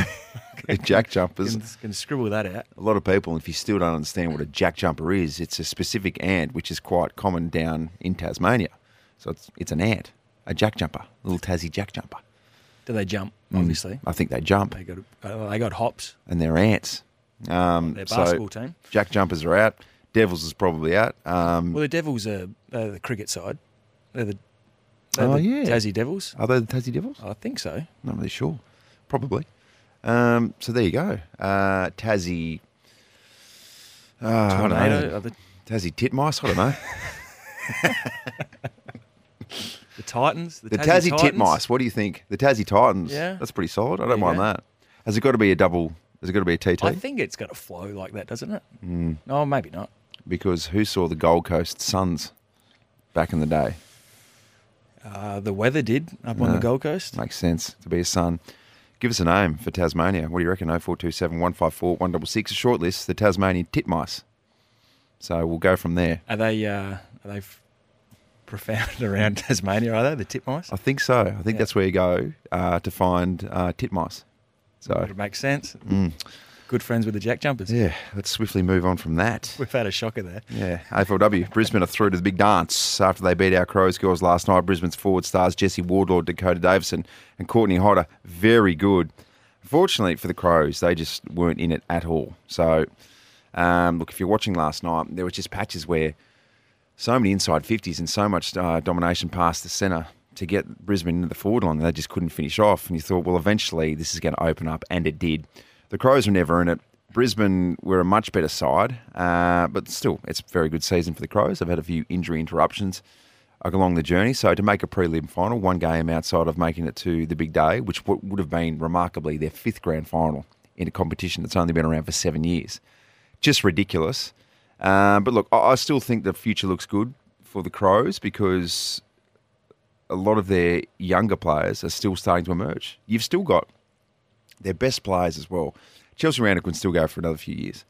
Jack Jumpers. Can, can scribble that out. A lot of people, if you still don't understand what a Jack Jumper is, it's a specific ant which is quite common down in Tasmania. So it's it's an ant, a Jack Jumper, a little Tassie Jack Jumper. Do they jump, obviously? Mm, I think they jump. They got, uh, they got hops. And they're ants. Um, Their basketball so team. Jack Jumpers are out. Devils is probably out. Um, well, the Devils are uh, the cricket side. They're the, they're oh, the yeah. Tassie Devils. Are they the Tassie Devils? I think so. Not really sure. Probably. Um, so there you go. Uh, Tassie... Uh, Tornado, I don't know. The... Tassie Titmice? I don't know. The Titans? The, the Tassie, Tassie Titans? Titmice. What do you think? The Tassie Titans. Yeah. That's pretty solid. I don't mind go. that. Has it got to be a double... Has it got to be a T T? I think it's got to flow like that, doesn't it? Mm. No, maybe not. Because who saw the Gold Coast Suns back in the day? Uh, the weather did up no, on the Gold Coast. Makes sense to be a sun. Give us a name for Tasmania. What do you reckon? oh four two seven, one five four, one six six. A short list, the Tasmanian Titmice. So we'll go from there. Are they uh, are they f- profound around Tasmania, are they, the titmice? I think so. I think yeah. that's where you go uh, to find uh, titmice. So it makes sense. Mm. Good friends with the Jack Jumpers. Yeah, let's swiftly move on from that. We've had a shocker there. Yeah, A F L W. Brisbane are through to the big dance after they beat our Crows girls last night. Brisbane's forward stars Jesse Wardlaw, Dakota Davison and Courtney Hodder. Very good. Fortunately for the Crows, they just weren't in it at all. So, um, look, if you're watching last night, there were just patches where so many inside fifties and so much uh, domination past the centre to get Brisbane into the forward line, they just couldn't finish off. And you thought, well, eventually this is going to open up, and it did. The Crows were never in it. Brisbane were a much better side, uh, but still, it's a very good season for the Crows. They've had a few injury interruptions along the journey. So to make a prelim final, one game outside of making it to the big day, which would have been remarkably their fifth grand final in a competition that's only been around for seven years. Just ridiculous. Uh, but look, I-, I still think the future looks good for the Crows because... a lot of their younger players are still starting to emerge. You've still got their best players as well. Chelsea Randall can still go for another few years.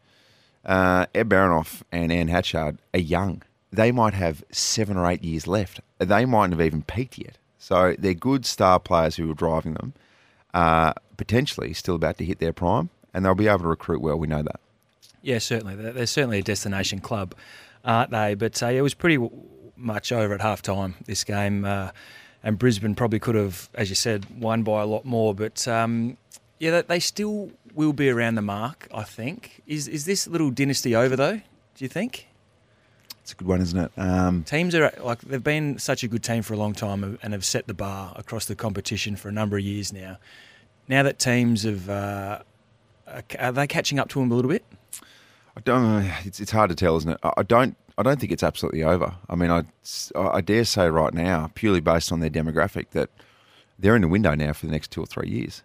Uh, Ed Baranoff and Anne Hatchard are young. They might have seven or eight years left. They mightn't have even peaked yet. So they're good star players who are driving them, uh, potentially still about to hit their prime, and they'll be able to recruit well. We know that. Yeah, certainly. They're certainly a destination club, aren't they? But uh, it was pretty... much over at half-time this game, uh, and Brisbane probably could have, as you said, won by a lot more. But, um, yeah, they still will be around the mark, I think. Is is this little dynasty over, though, do you think? It's a good one, isn't it? Um, Teams are, like, they've been such a good team for a long time and have set the bar across the competition for a number of years now. Now that teams have, uh, are they catching up to them a little bit? I don't know. It's, it's hard to tell, isn't it? I don't... I don't think it's absolutely over. I mean, I, I dare say right now, purely based on their demographic, that they're in the window now for the next two or three years.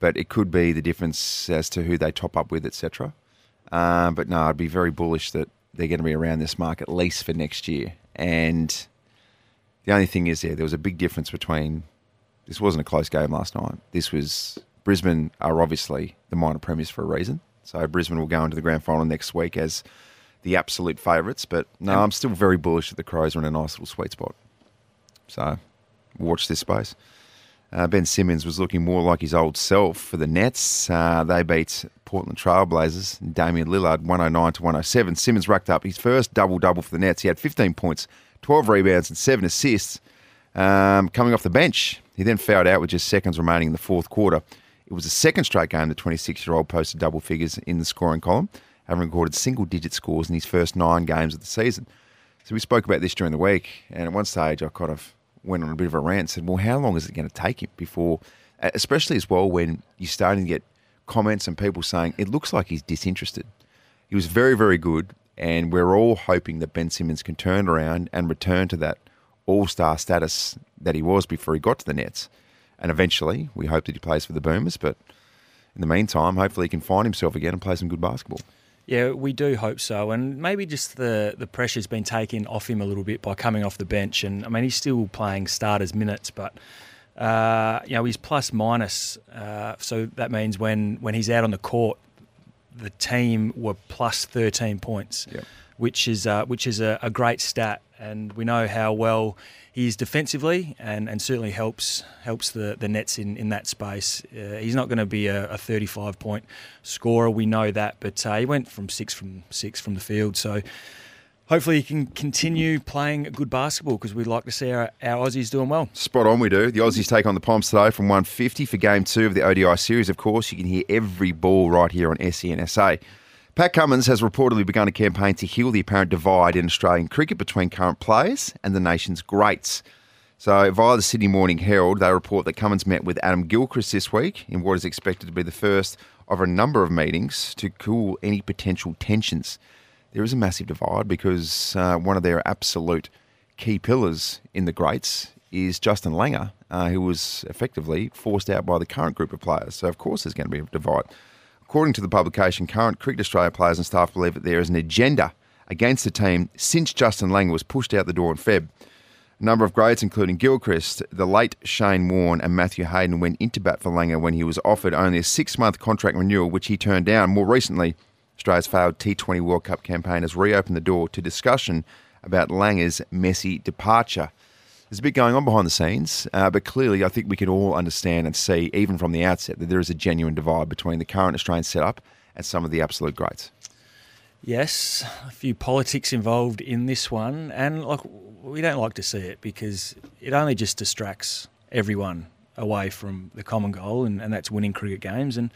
But it could be the difference as to who they top up with, et cetera. Um, but no, I'd be very bullish that they're going to be around this mark at least for next year. And the only thing is there, there was a big difference between... This wasn't a close game last night. This was... Brisbane are obviously the minor premiers for a reason. So Brisbane will go into the grand final next week as... the absolute favourites, but no, I'm still very bullish that the Crows are in a nice little sweet spot. So, watch this space. Uh, Ben Simmons was looking more like his old self for the Nets. Uh, they beat Portland Trailblazers, Damian Lillard, one oh nine to one oh seven. Simmons racked up his first double-double for the Nets. He had fifteen points, twelve rebounds and seven assists um, coming off the bench. He then fouled out with just seconds remaining in the fourth quarter. It was the second straight game the twenty-six-year-old posted double figures in the scoring column, having recorded single-digit scores in his first nine games of the season. So we spoke about this during the week, and at one stage I kind of went on a bit of a rant and said, well, how long is it going to take him before, especially as well when you're starting to get comments and people saying, it looks like he's disinterested. He was very, very good, and we're all hoping that Ben Simmons can turn around and return to that all-star status that he was before he got to the Nets. And eventually, we hope that he plays for the Boomers, but in the meantime, hopefully he can find himself again and play some good basketball. Yeah, we do hope so. And maybe just the, the pressure's been taken off him a little bit by coming off the bench. And, I mean, he's still playing starters minutes, but, uh, you know, he's plus minus. Uh, so that means when, when he's out on the court, the team were plus thirteen points, yep. which is uh, which is a, a great stat. And we know how well he is defensively and, and certainly helps helps the, the Nets in, in that space. Uh, he's not going to be a thirty-five-point scorer. We know that. But uh, he went from six from six from the field. So hopefully he can continue playing good basketball because we'd like to see our, our Aussies doing well. Spot on, we do. The Aussies take on the Poms today from one fifty for Game two of the O D I series. Of course, you can hear every ball right here on S E N S A. Pat Cummins has reportedly begun a campaign to heal the apparent divide in Australian cricket between current players and the nation's greats. So via the Sydney Morning Herald, they report that Cummins met with Adam Gilchrist this week in what is expected to be the first of a number of meetings to cool any potential tensions. There is a massive divide because uh, one of their absolute key pillars in the greats is Justin Langer, uh, who was effectively forced out by the current group of players. So, of course, there's going to be a divide. According to the publication, current Cricket Australia players and staff believe that there is an agenda against the team since Justin Langer was pushed out the door in February. A number of greats, including Gilchrist, the late Shane Warne and Matthew Hayden, went into bat for Langer when he was offered only a six-month contract renewal, which he turned down. More recently, Australia's failed T twenty World Cup campaign has reopened the door to discussion about Langer's messy departure. There's a bit going on behind the scenes, uh, but clearly I think we can all understand and see, even from the outset, that there is a genuine divide between the current Australian setup and some of the absolute greats. Yes, a few politics involved in this one, and like we don't like to see it because it only just distracts everyone away from the common goal, and, and that's winning cricket games. And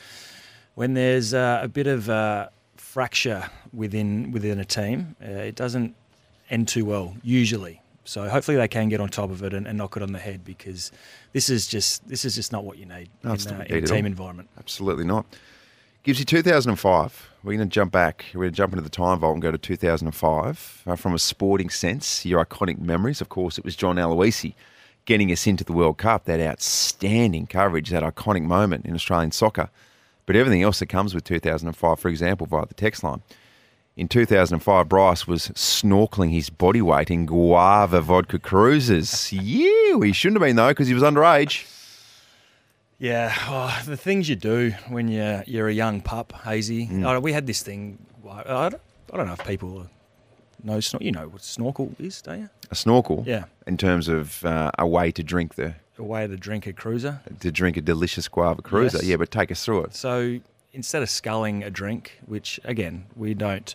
when there's uh, a bit of... Uh, fracture within within a team, uh, it doesn't end too well usually. So hopefully they can get on top of it and, and knock it on the head, because this is just this is just not what you need no, in, uh, in a team environment. Absolutely not. Gives you two thousand five. We're going to jump back. We're going to jump into the time vault and go to two thousand five. Uh, from a sporting sense, your iconic memories. Of course, it was John Aloisi getting us into the World Cup. That outstanding coverage, that iconic moment in Australian soccer. But everything else that comes with two thousand five, for example, via the text line. In two thousand five, Bryce was snorkeling his body weight in guava vodka cruises. Yeah, he shouldn't have been, though, because he was underage. Yeah, oh, the things you do when you're, you're a young pup, Hazy. Mm. Oh, we had this thing. I don't, I don't know if people know. You know what snorkel is, don't you? A snorkel? Yeah. In terms of uh, a way to drink the... A way to drink a cruiser. To drink a delicious guava cruiser, yes. Yeah, but take us through it. So instead of sculling a drink, which, again, we don't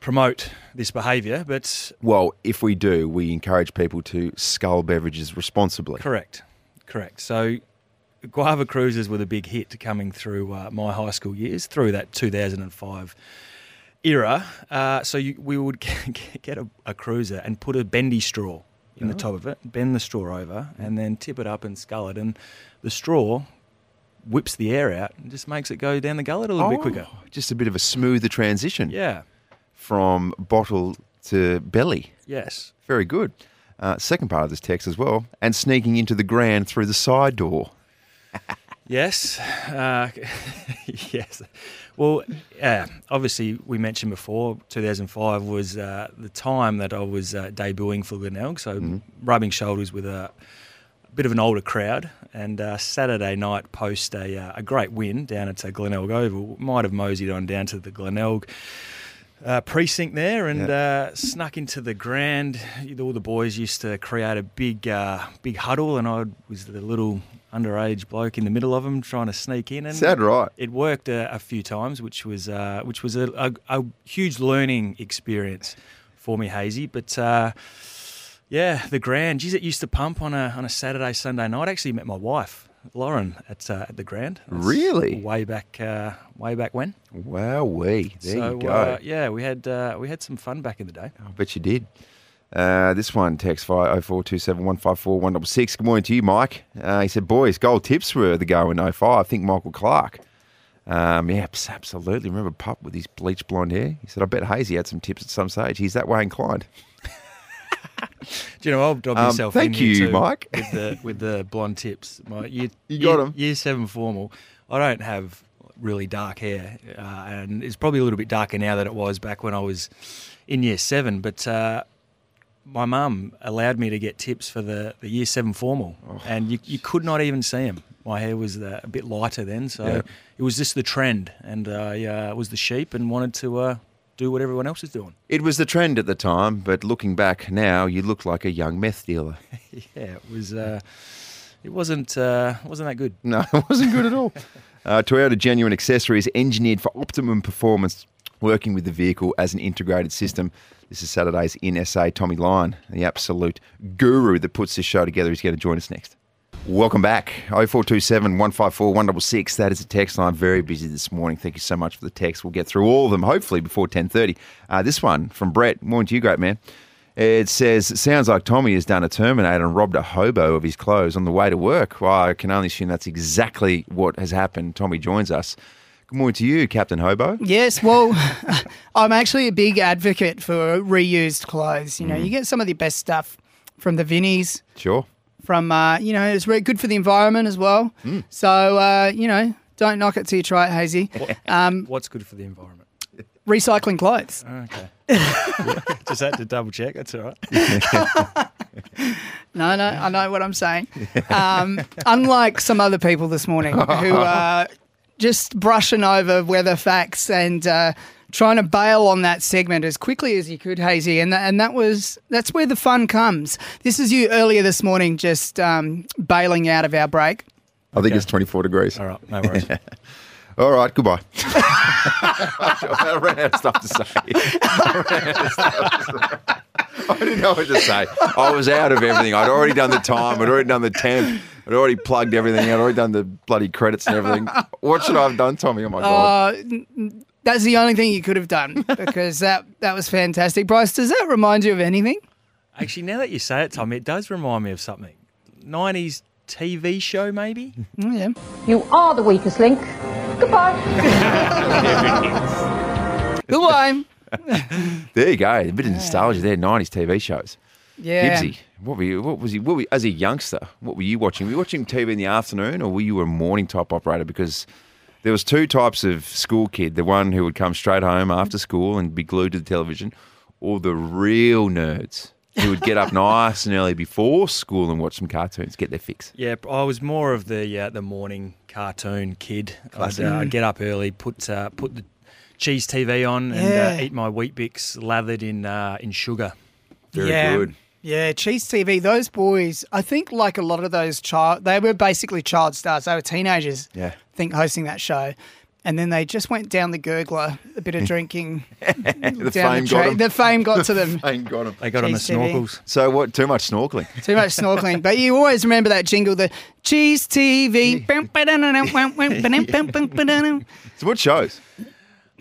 promote this behaviour, but... Well, if we do, we encourage people to scull beverages responsibly. Correct, correct. So guava cruises were the big hit coming through uh, my high school years, through that two thousand five era. Uh, so you, we would get a, a cruiser and put a bendy straw in the top of it, bend the straw over, and then tip it up and scull it. And the straw whips the air out and just makes it go down the gullet a little oh, bit quicker. Just a bit of a smoother transition. Yeah. From bottle to belly. Yes. Very good. Uh, second part of this text as well, and sneaking into the grand through the side door. Yes. Uh, yes. Well, uh, obviously, we mentioned before, two thousand five was uh, the time that I was uh, debuting for Glenelg, so mm-hmm. rubbing shoulders with a, a bit of an older crowd. And uh, Saturday night post a, uh, a great win down at Glenelg Oval, might have moseyed on down to the Glenelg uh, precinct there and yeah. uh, snuck into the grand. All the boys used to create a big, uh, big huddle, and I was the little... underage bloke in the middle of them trying to sneak in. And Sad right. It worked a, a few times, which was uh, which was a, a, a huge learning experience for me, Hazy. But, uh, yeah, the grand, geez, it used to pump on a on a Saturday, Sunday night. I actually met my wife, Lauren, at uh, at the grand. Really? Way back uh, way back when. Wowee. There so, you go. Uh, yeah, we had, uh, we had some fun back in the day. I bet you did. Uh, this one, text oh four two seven one five four one six six. Good morning to you, Mike. Uh, he said, boys, goal tips were the go in oh five. I think Michael Clark. Um, yeah, absolutely. Remember Pup with his bleached blonde hair? He said, I bet Hazy had some tips at some stage. He's that way inclined. Do you know, I'll dob myself um, in you, here too, Mike. with, the, with the blonde tips. My, year, you got them. Year seven formal. I don't have really dark hair, uh, and it's probably a little bit darker now than it was back when I was in year seven. But uh, my mum allowed me to get tips for the, the year seven formal, oh, and you, you could not even see them. My hair was uh, a bit lighter then, so yeah. It was just the trend, and I uh, was the sheep and wanted to uh, do what everyone else is doing. It was the trend at the time, but looking back now, you look like a young meth dealer. Yeah, it was. Uh, It wasn't uh, wasn't that good. No, it wasn't good at all. uh, Toyota Genuine Accessories, engineered for optimum performance, working with the vehicle as an integrated system. This is Saturdays in S A. Tommy Lyon, the absolute guru that puts this show together, is going to join us next. Welcome back. oh four two seven, one five four, one six six. That is a text line. Very busy this morning. Thank you so much for the text. We'll get through all of them, hopefully, before ten thirty. Uh, this one from Brett. Morning to you, great man. It says, it sounds like Tommy has done a Terminator and robbed a hobo of his clothes on the way to work. Well, I can only assume that's exactly what has happened. Tommy joins us. Good morning to you, Captain Hobo. Yes, well, I'm actually a big advocate for reused clothes. You know, mm. you get some of the best stuff from the Vinnies. Sure. From, uh, you know, it's very good for the environment as well. Mm. So, uh, you know, don't knock it till you try it, Hazy. What, um, what's good for the environment? Recycling clothes. Okay. Just had to double check. That's all right. no, no, I know what I'm saying. Um, unlike some other people this morning who are just brushing over weather facts and uh, trying to bail on that segment as quickly as you could, Hazy, and that, and that was that's where the fun comes. This is you earlier this morning, just um, bailing out of our break. I think okay. It's twenty-four degrees. All right, no worries. All right, goodbye. I ran out of stuff to say. I ran out of stuff to say. I didn't know what to say. I was out of everything. I'd already done the time. I'd already done the temp. I'd already plugged everything. I'd already done the bloody credits and everything. What should I have done, Tommy? Oh, my God. Uh, that's the only thing you could have done, because that, that was fantastic. Bryce, does that remind you of anything? Actually, now that you say it, Tommy, it does remind me of something. nineties T V show, maybe? Oh, yeah. You are the weakest link. Goodbye. Goodbye. There you go. A bit of nostalgia there. Nineties T V shows. Yeah. Gibbsy, what were you? What was he? What were you, as a youngster? What were you watching? Were you watching T V in the afternoon, or were you a morning type operator? Because there was two types of school kid: the one who would come straight home after school and be glued to the television, or the real nerds who would get up nice and early before school and watch some cartoons, get their fix. Yeah, I was more of the uh, the morning cartoon kid. I'd, uh, I'd get up early, put uh, put the cheese T V on, yeah. and uh, eat my Weet Bix lathered in uh, in sugar. Very yeah. good. Yeah, cheese T V. Those boys, I think, like a lot of those child, they were basically child stars. They were teenagers. Yeah, I think hosting that show, and then they just went down the gurgler, a bit of drinking. the, fame the, tra- the fame got to them. The fame got them. They got cheese on the snorkels. T V. So what? Too much snorkeling. Too much snorkeling. But you always remember that jingle, the Cheese T V. So what shows?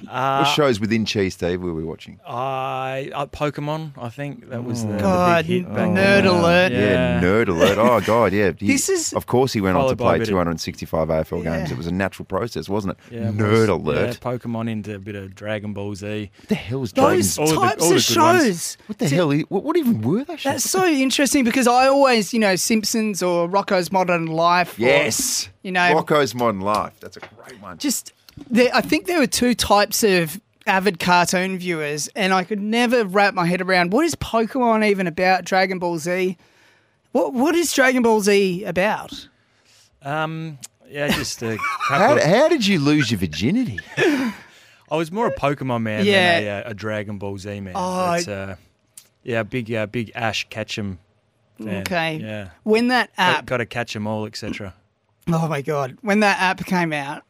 Uh, what shows within Cheese T V were we watching? I uh, uh, Pokemon, I think that was oh, the, God, the big hit back n- Nerd then. Alert. Yeah. yeah, Nerd Alert. Oh God, yeah. He, this is of course he went on to play two hundred sixty-five A F L yeah. games. It was a natural process, wasn't it? Yeah, Nerd it was, Alert. Yeah, Pokemon into a bit of Dragon Ball Z. What the hell was Dragon Ball Z? Those types of shows. What the hell? What, what even were those shows? That's so interesting, because I always, you know, Simpsons or Rocco's Modern Life. Yes. Or, you know, Rocco's Modern Life. That's a great one. Just. There, I think there were two types of avid cartoon viewers, and I could never wrap my head around, what is Pokemon even about? Dragon Ball Z? What What is Dragon Ball Z about? Um, yeah, just a how, how did you lose your virginity? I was more a Pokemon man yeah. than a, a Dragon Ball Z man. Oh, but, uh, yeah, big, uh, big Ash Ketchum fan. Okay. Yeah. When that app... Got to catch them all, et cetera. Oh, my God. When that app came out,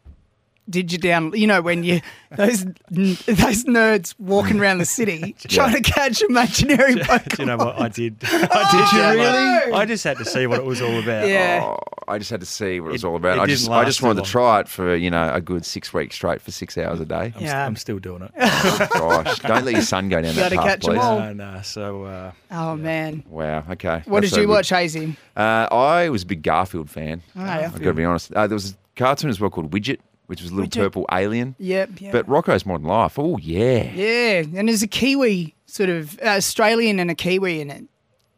did you down? You know, when you those those nerds walking around the city trying yeah. to catch imaginary Pokemon. Do you know what I did? I oh, did you really? I just had to see what it was all about. Yeah. Oh, I just had to see what it, it was all about. I just I just wanted to try it for you know a good six weeks straight for six hours a day. I'm, yeah. st- I'm still doing it. Oh, gosh, don't let your son go down that path, catch please. No, no. So. Uh, oh yeah. man. Wow. Okay. What That's did so you good. watch, Hazy? Uh, I was a big Garfield fan. Oh, yeah. I've got to be honest. Uh, there was a cartoon as well called Widget, which was a little purple alien. Yep. Yeah. But Rocco's Modern Life, oh, yeah. Yeah, and there's a Kiwi, sort of uh, Australian and a Kiwi in it.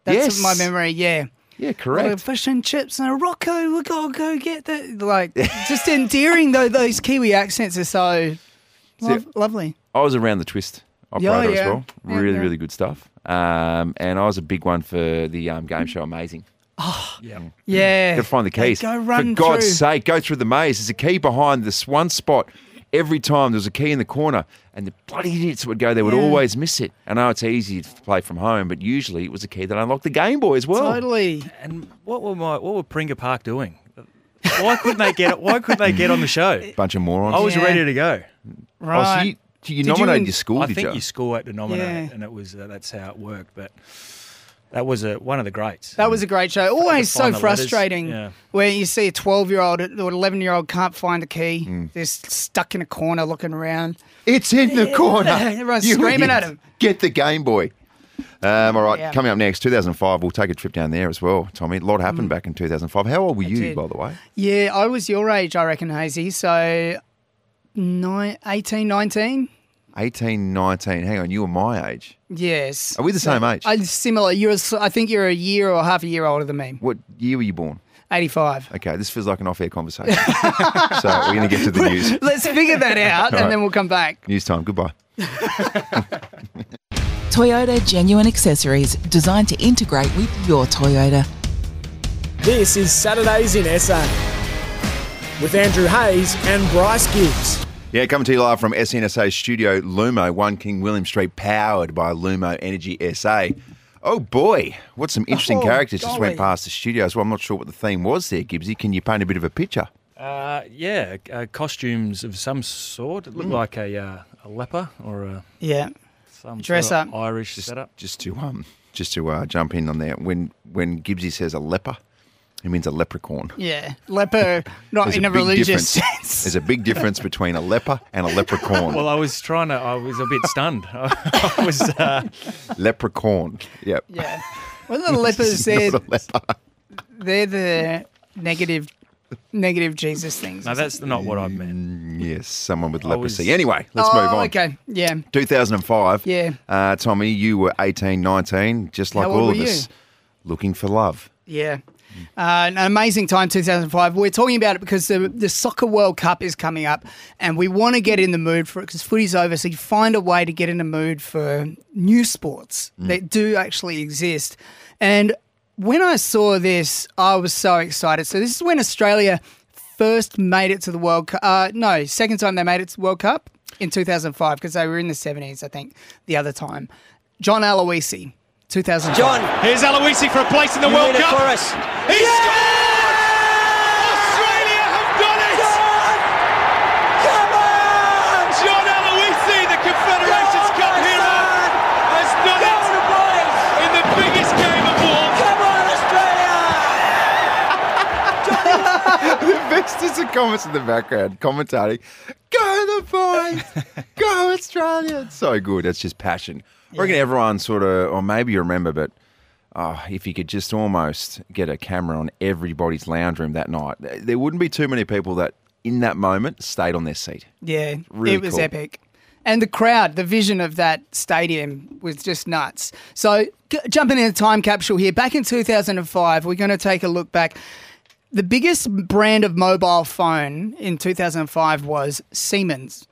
That's yes. my memory, yeah. Yeah, correct. Like fish and chips and a Rocco, we got to go get that. Like, just endearing, though, those Kiwi accents are so lo- See, lovely. I was around the twist operator oh, yeah. as well. Really, yeah. really good stuff. Um, and I was a big one for the um, game show Amazing. Oh, yeah. yeah. Got to find the keys. Go run For God's through. sake, go through the maze. There's a key behind this one spot. Every time there was a key in the corner, and the bloody idiots would go, they would yeah. always miss it. I know it's easy to play from home, but usually it was a key that unlocked the Game Boy as well. Totally. And what were my what were Pringa Park doing? Why couldn't they get Why couldn't they get on the show? Bunch of morons. I was yeah. ready to go. Right. Oh, so you you did nominated you in, your school, I did you? I think your school had to nominate, yeah. and it was uh, that's how it worked. But that was a, one of the greats. That was a great show. Always so frustrating yeah. where you see a twelve-year-old or eleven-year-old can't find the key. Mm. They're stuck in a corner looking around. It's in the corner. Everyone's you screaming at him. Get the Game Boy. Um, all right, yeah. coming up next, two thousand five, we'll take a trip down there as well, Tommy. A lot happened mm. back in two thousand five. How old were I you, did. by the way? Yeah, I was your age, I reckon, Hazy. So nine, eighteen, nineteen. eighteen, nineteen. Hang on, you were my age. Yes. Are we the same age? I'm similar. You're. I think you're a year or half a year older than me. What year were you born? eighty-five. Okay, this feels like an off-air conversation. So we're going to get to the news. Let's figure that out right. and then we'll come back. News time. Goodbye. Toyota Genuine Accessories, designed to integrate with your Toyota. This is Saturdays in S A with Andrew Hayes and Bryce Gibbs. Yeah, coming to you live from S N S A Studio Lumo, one King William Street, powered by Lumo Energy S A. Oh, boy, what some interesting oh, characters golly. just went past the studio as well. I'm not sure what the theme was there, Gibbsy. Can you paint a bit of a picture? Uh, yeah, uh, costumes of some sort. It looked mm. like a, uh, a leper or a yeah. some dress sort of up. Irish just, setup. Just to um, just to uh, jump in on there, when when Gibbsy says a leper, it means a leprechaun. Yeah, leper, not in a, a religious sense. There's a big difference between a leper and a leprechaun. Well, I was trying to, I was a bit stunned. I, I was... Uh... Leprechaun, yep. Yeah. Well, the lepers, they're, leper. they're the negative negative Jesus things. No, that's not what I meant. Yes, someone with I leprosy. Was... Anyway, let's oh, move on. okay, yeah. two thousand five. Yeah. Uh, Tommy, you were eighteen, nineteen, just like How all of us, you? looking for love. Yeah. Uh, an amazing time, two thousand five. We're talking about it because the, the Soccer World Cup is coming up and we want to get in the mood for it because footy's over, so you find a way to get in the mood for new sports mm. that do actually exist. And when I saw this, I was so excited. So this is when Australia first made it to the World Cup. Uh, no, second time they made it to the World Cup in two thousand five because they were in the seventies, I think, the other time. John Aloisi. two thousand. John. Here's Aloisi for a place in the you World Cup. For us. He yeah! scored! Australia have done it! John! Come on! John Aloisi, the Confederations Cup hero, has done Go it in the biggest game of all. Come on, Australia! The best is the comments in the background, commentating. Go the boys! Go Australia! It's so good. That's just passion. Yeah. I reckon everyone sort of, or maybe you remember, but oh, if you could just almost get a camera on everybody's lounge room that night, there wouldn't be too many people that in that moment stayed on their seat. Yeah, really it was cool. epic. And the crowd, the vision of that stadium was just nuts. So g- jumping in a time capsule here, back in two thousand five, we're going to take a look back. The biggest brand of mobile phone in two thousand five was Siemens.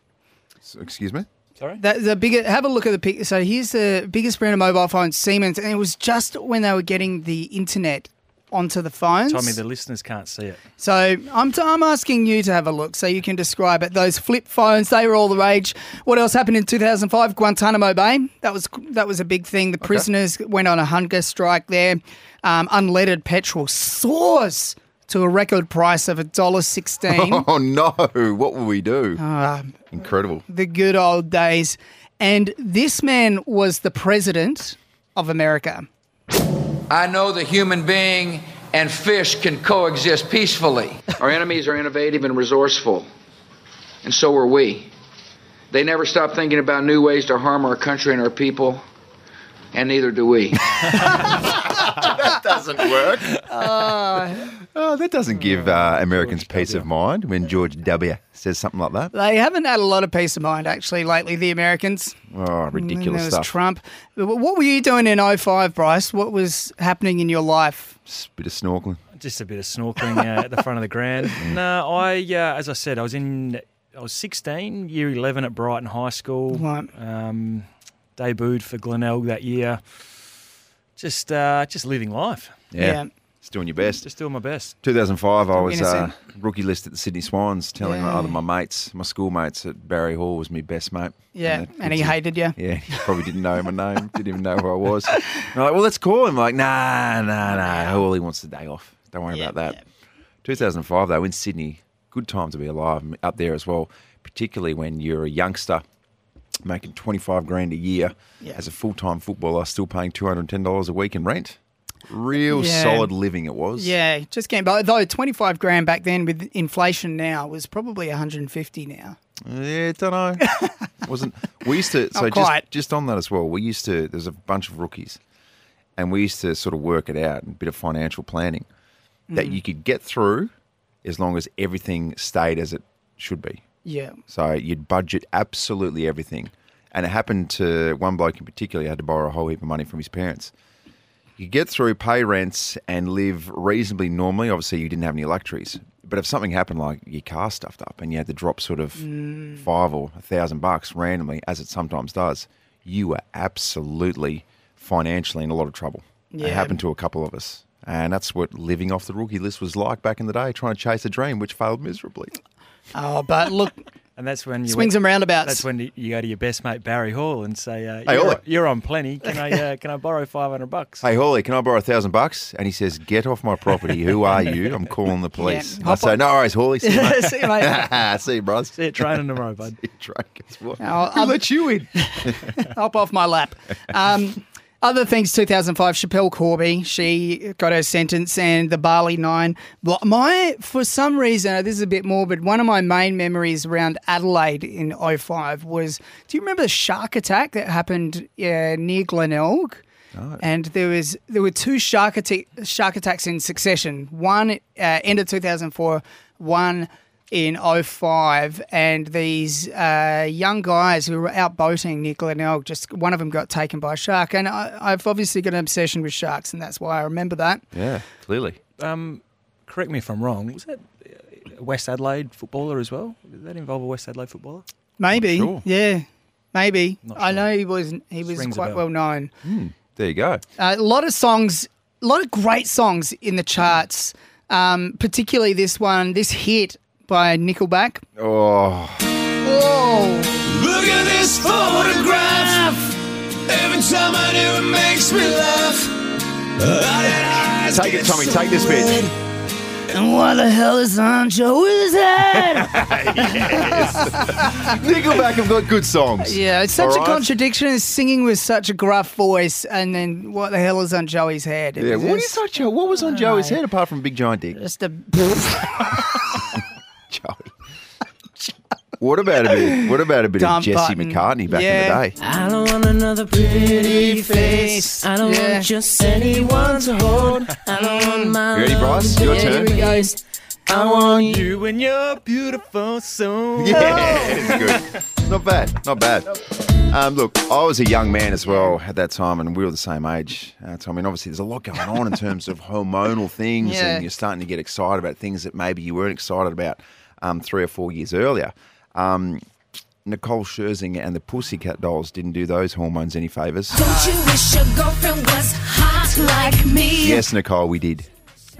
So, excuse me? Sorry? That, the biggest, have a look at the picture. So here's the biggest brand of mobile phones, Siemens, and it was just when they were getting the internet onto the phones. Tommy, the listeners can't see it. So I'm t- I'm asking you to have a look so you can describe it. Those flip phones, they were all the rage. What else happened in two thousand five? Guantanamo Bay. That was that was a big thing. The prisoners okay. went on a hunger strike there. Um, unleaded petrol soars to a record price of one dollar sixteen. Oh, no. What will we do? Uh, Incredible. The good old days. And this man was the president of America. I know the human being and fish can coexist peacefully. Our enemies are innovative and resourceful, and so are we. They never stop thinking about new ways to harm our country and our people, and neither do we. That doesn't work. Uh, Oh, that doesn't give uh, Americans George peace w. of mind when George W. says something like that. They haven't had a lot of peace of mind, actually, lately, the Americans. Oh, ridiculous there stuff. Was Trump. What were you doing in oh five, Bryce? What was happening in your life? Just a bit of snorkelling. Just a bit of snorkelling uh, at the front of the ground. No, I, uh, as I said, I was in, I was sixteen, year eleven at Brighton High School. Right. Um, debuted for Glenelg that year. Just, uh, just living life. Yeah. yeah. Just doing your best. Just doing my best. two thousand five, I was uh, rookie list at the Sydney Swans, telling yeah. my other my mates, my schoolmates at Barry Hall was my best mate. Yeah, and, and he did, hated you. Yeah, he probably didn't know my name, didn't even know who I was. And I'm like, well, let's call him. I'm like, nah, nah, nah. All he wants is the day off. Don't worry yeah, about that. Yeah. two thousand five, though, in Sydney, good time to be alive up there as well, particularly when you're a youngster making twenty-five grand a year yeah. as a full-time footballer, still paying two hundred ten dollars a week in rent. Real yeah. solid living it was. Yeah, just came by. Though twenty-five grand back then with inflation now was probably one hundred fifty now. Yeah, don't know. Wasn't we used to so just, just on that as well. We used to there's a bunch of rookies and we used to sort of work it out and a bit of financial planning that mm. you could get through as long as everything stayed as it should be. Yeah. So you'd budget absolutely everything. And it happened to one bloke in particular, he had to borrow a whole heap of money from his parents. You get through, pay rents, and live reasonably normally. Obviously, you didn't have any luxuries. But if something happened, like your car stuffed up and you had to drop sort of mm. five or a thousand bucks randomly, as it sometimes does, you were absolutely financially in a lot of trouble. Yeah. It happened to a couple of us. And that's what living off the rookie list was like back in the day, trying to chase a dream, which failed miserably. Oh, but look... And that's when you swings went, and roundabouts. That's when you go to your best mate Barry Hall and say, uh, "Hey, you're, you're on plenty. Can I uh, can I borrow five hundred bucks? Hey, Hawley, can I borrow a thousand bucks?" And he says, "Get off my property. Who are you? I'm calling the police." Yeah, I say, on. "No worries, Hawley. See you, mate. See you, mate. See you, bros. See you, training tomorrow, bud. See you, train. I'll, I'll let you in. Hop off my lap." Um, Other things, two thousand five, Chappelle Corby, she got her sentence and the Bali Nine. My, for some reason, this is a bit morbid, one of my main memories around Adelaide in oh five was, do you remember the shark attack that happened uh, near Glenelg? No. And there was there were two shark, att- shark attacks in succession, one uh, end of two thousand four, one in oh five, and these uh, young guys who were out boating near Glenelg, just one of them got taken by a shark. And I, I've obviously got an obsession with sharks, and that's why I remember that. Yeah, clearly. Um, correct me if I'm wrong. Was that a West Adelaide footballer as well? Did that involve a West Adelaide footballer? Maybe. Sure. Yeah, maybe. Sure. I know he was he was Springs quite well known. Mm, there you go. Uh, a lot of songs, a lot of great songs in the charts, um, particularly this one, this hit, by Nickelback. Oh. Whoa. Look at this photograph. Every time I do it makes me laugh. Uh, take it, Tommy. So take this bit. And why the hell is on Joey's head? Yes. Nickelback have got good songs. Yeah, it's such All a right? contradiction. Singing with such a gruff voice, and then what the hell is on Joey's head? It yeah, what is on Joe? What was on Joey's know. head apart from big giant dick? Just a. What about a bit? What about a bit Dumb of Jesse button. McCartney back yeah. in the day? I don't want another pretty face. I don't yeah. want just anyone to hold. I don't want my. You ready, Bryce? Your turn. I want you and your beautiful soul. Yeah, it's good. Not bad. Not bad. Um, look, I was a young man as well at that time, and we were the same age. Uh, so, I mean, obviously, there's a lot going on in terms of hormonal things, yeah. and you're starting to get excited about things that maybe you weren't excited about um, three or four years earlier. Um, Nicole Scherzinger and the Pussycat Dolls didn't do those hormones any favours. Don't you wish your girlfriend was hot like me? Yes, Nicole, we did.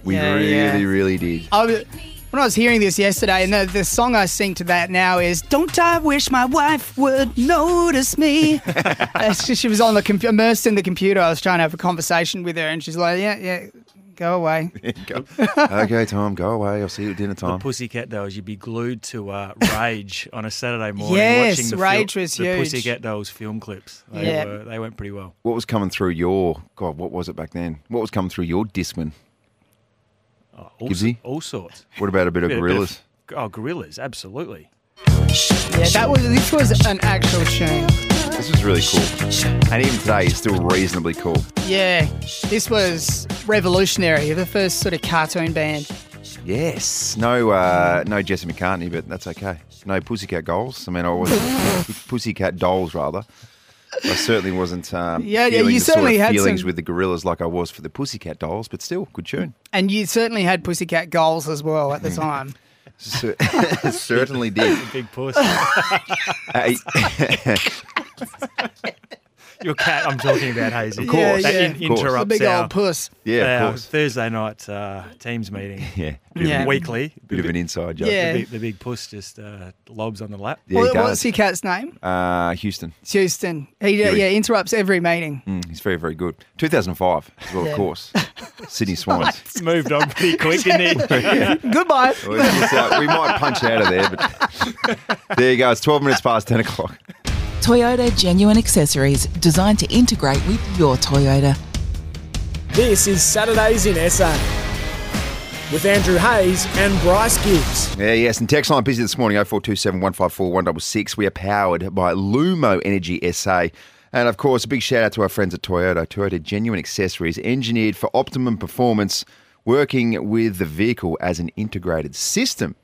We yeah, really, yeah. really did. I was, when I was hearing this yesterday, and the, the song I sing to that now is "Don't I Wish My Wife Would Notice Me." Just, she was on the com- immersed in the computer. I was trying to have a conversation with her, and she's like, "Yeah, yeah." Go away. go. Okay, Tom, go away. I'll see you at dinner time. The Pussycat Dolls, you'd be glued to uh, Rage on a Saturday morning yes, watching the, Rage fil- was the huge. Pussycat Dolls film clips. They, yeah. were, they went pretty well. What was coming through your, God, what was it back then? What was coming through your Discman? Oh, all, so, all sorts. What about a bit, a bit of Gorillaz? Bit of, oh, Gorillaz, absolutely. Yeah, that was. This was an actual tune. This was really cool, and even today, it's still reasonably cool. Yeah, this was revolutionary. The first sort of cartoon band. Yes. No uh, no Jesse McCartney, but that's okay. No Pussycat Dolls. I mean, I was Pussycat Dolls, rather. I certainly wasn't um, yeah, yeah, feeling you the certainly sort of had feelings some... with the Gorillas like I was for the Pussycat Dolls, but still, good tune. And you certainly had Pussycat Goals as well at the time. Cer- certainly did. Big puss. Hey. Your cat I'm talking about, Hazy. Of course. Yeah, that yeah. in- interrupts the big our, old puss. Yeah, of course. Thursday night uh, Teams meeting. Yeah. yeah. Weekly. Bit, bit of an inside joke. Yeah. The, big, the big puss just uh, lobs on the lap. Yeah, what, what's your cat's name? Uh, Houston. It's Houston. He uh, yeah interrupts every meeting. Mm, he's very, very good. two thousand five as well, yeah. of course. Sydney Swans. It's moved on pretty quick, didn't it? yeah. Goodbye. Like, we might punch out of there, but there you go. It's twelve minutes past ten o'clock. Toyota Genuine Accessories, designed to integrate with your Toyota. This is Saturdays in S A with Andrew Hayes and Bryce Gibbs. Yeah, yes, and text line busy this morning, oh four two seven, one five four, one six six. We are powered by Lumo Energy S A. And, of course, a big shout-out to our friends at Toyota. Toyota Genuine Accessories, engineered for optimum performance, working with the vehicle as an integrated system.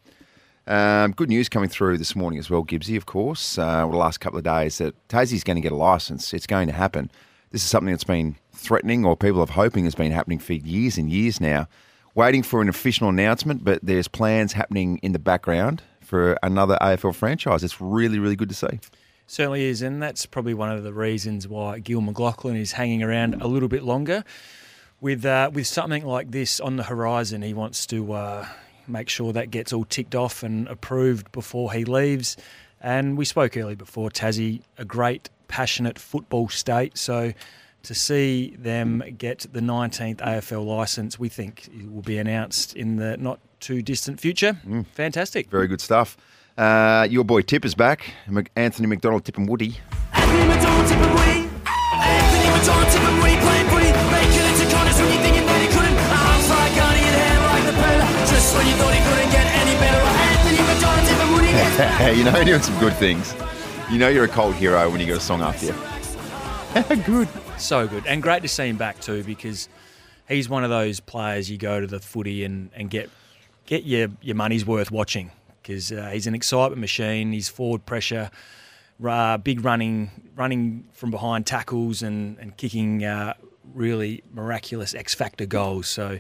Um, good news coming through this morning as well, Gibbsy, of course, uh, over the last couple of days, that Tassie's going to get a licence. It's going to happen. This is something that's been threatening, or people are hoping has been happening for years and years now, waiting for an official announcement, but there's plans happening in the background for another A F L franchise. It's really, really good to see. Certainly is, and that's probably one of the reasons why Gil McLachlan is hanging around a little bit longer. With, uh, with something like this on the horizon, he wants to... Uh, make sure that gets all ticked off and approved before he leaves. And we spoke earlier before, Tassie, a great, passionate football state. So to see them get the nineteenth A F L licence, we think it will be announced in the not-too-distant future. Mm. Fantastic. Very good stuff. Uh, your boy Tip is back. Anthony McDonald, Tip and Woody. Anthony McDonald, Tip and Woody. Anthony McDonald, Tip and Woody. Playing footy, making it to Connors when you're thinking that he couldn't. Arms like Gunny and hair like the Pearl. Just when you thought he couldn't get any better. Anthony McDonald, Tip and Woody gets back. You know, you're doing some good things. You know you're a cold hero when you got a song after you. Good. So good. And great to see him back too, because he's one of those players you go to the footy and, and get get your, your money's worth watching. Because uh, he's an excitement machine. He's forward pressure, uh, big running, running from behind tackles, and and kicking uh, really miraculous X-factor goals. So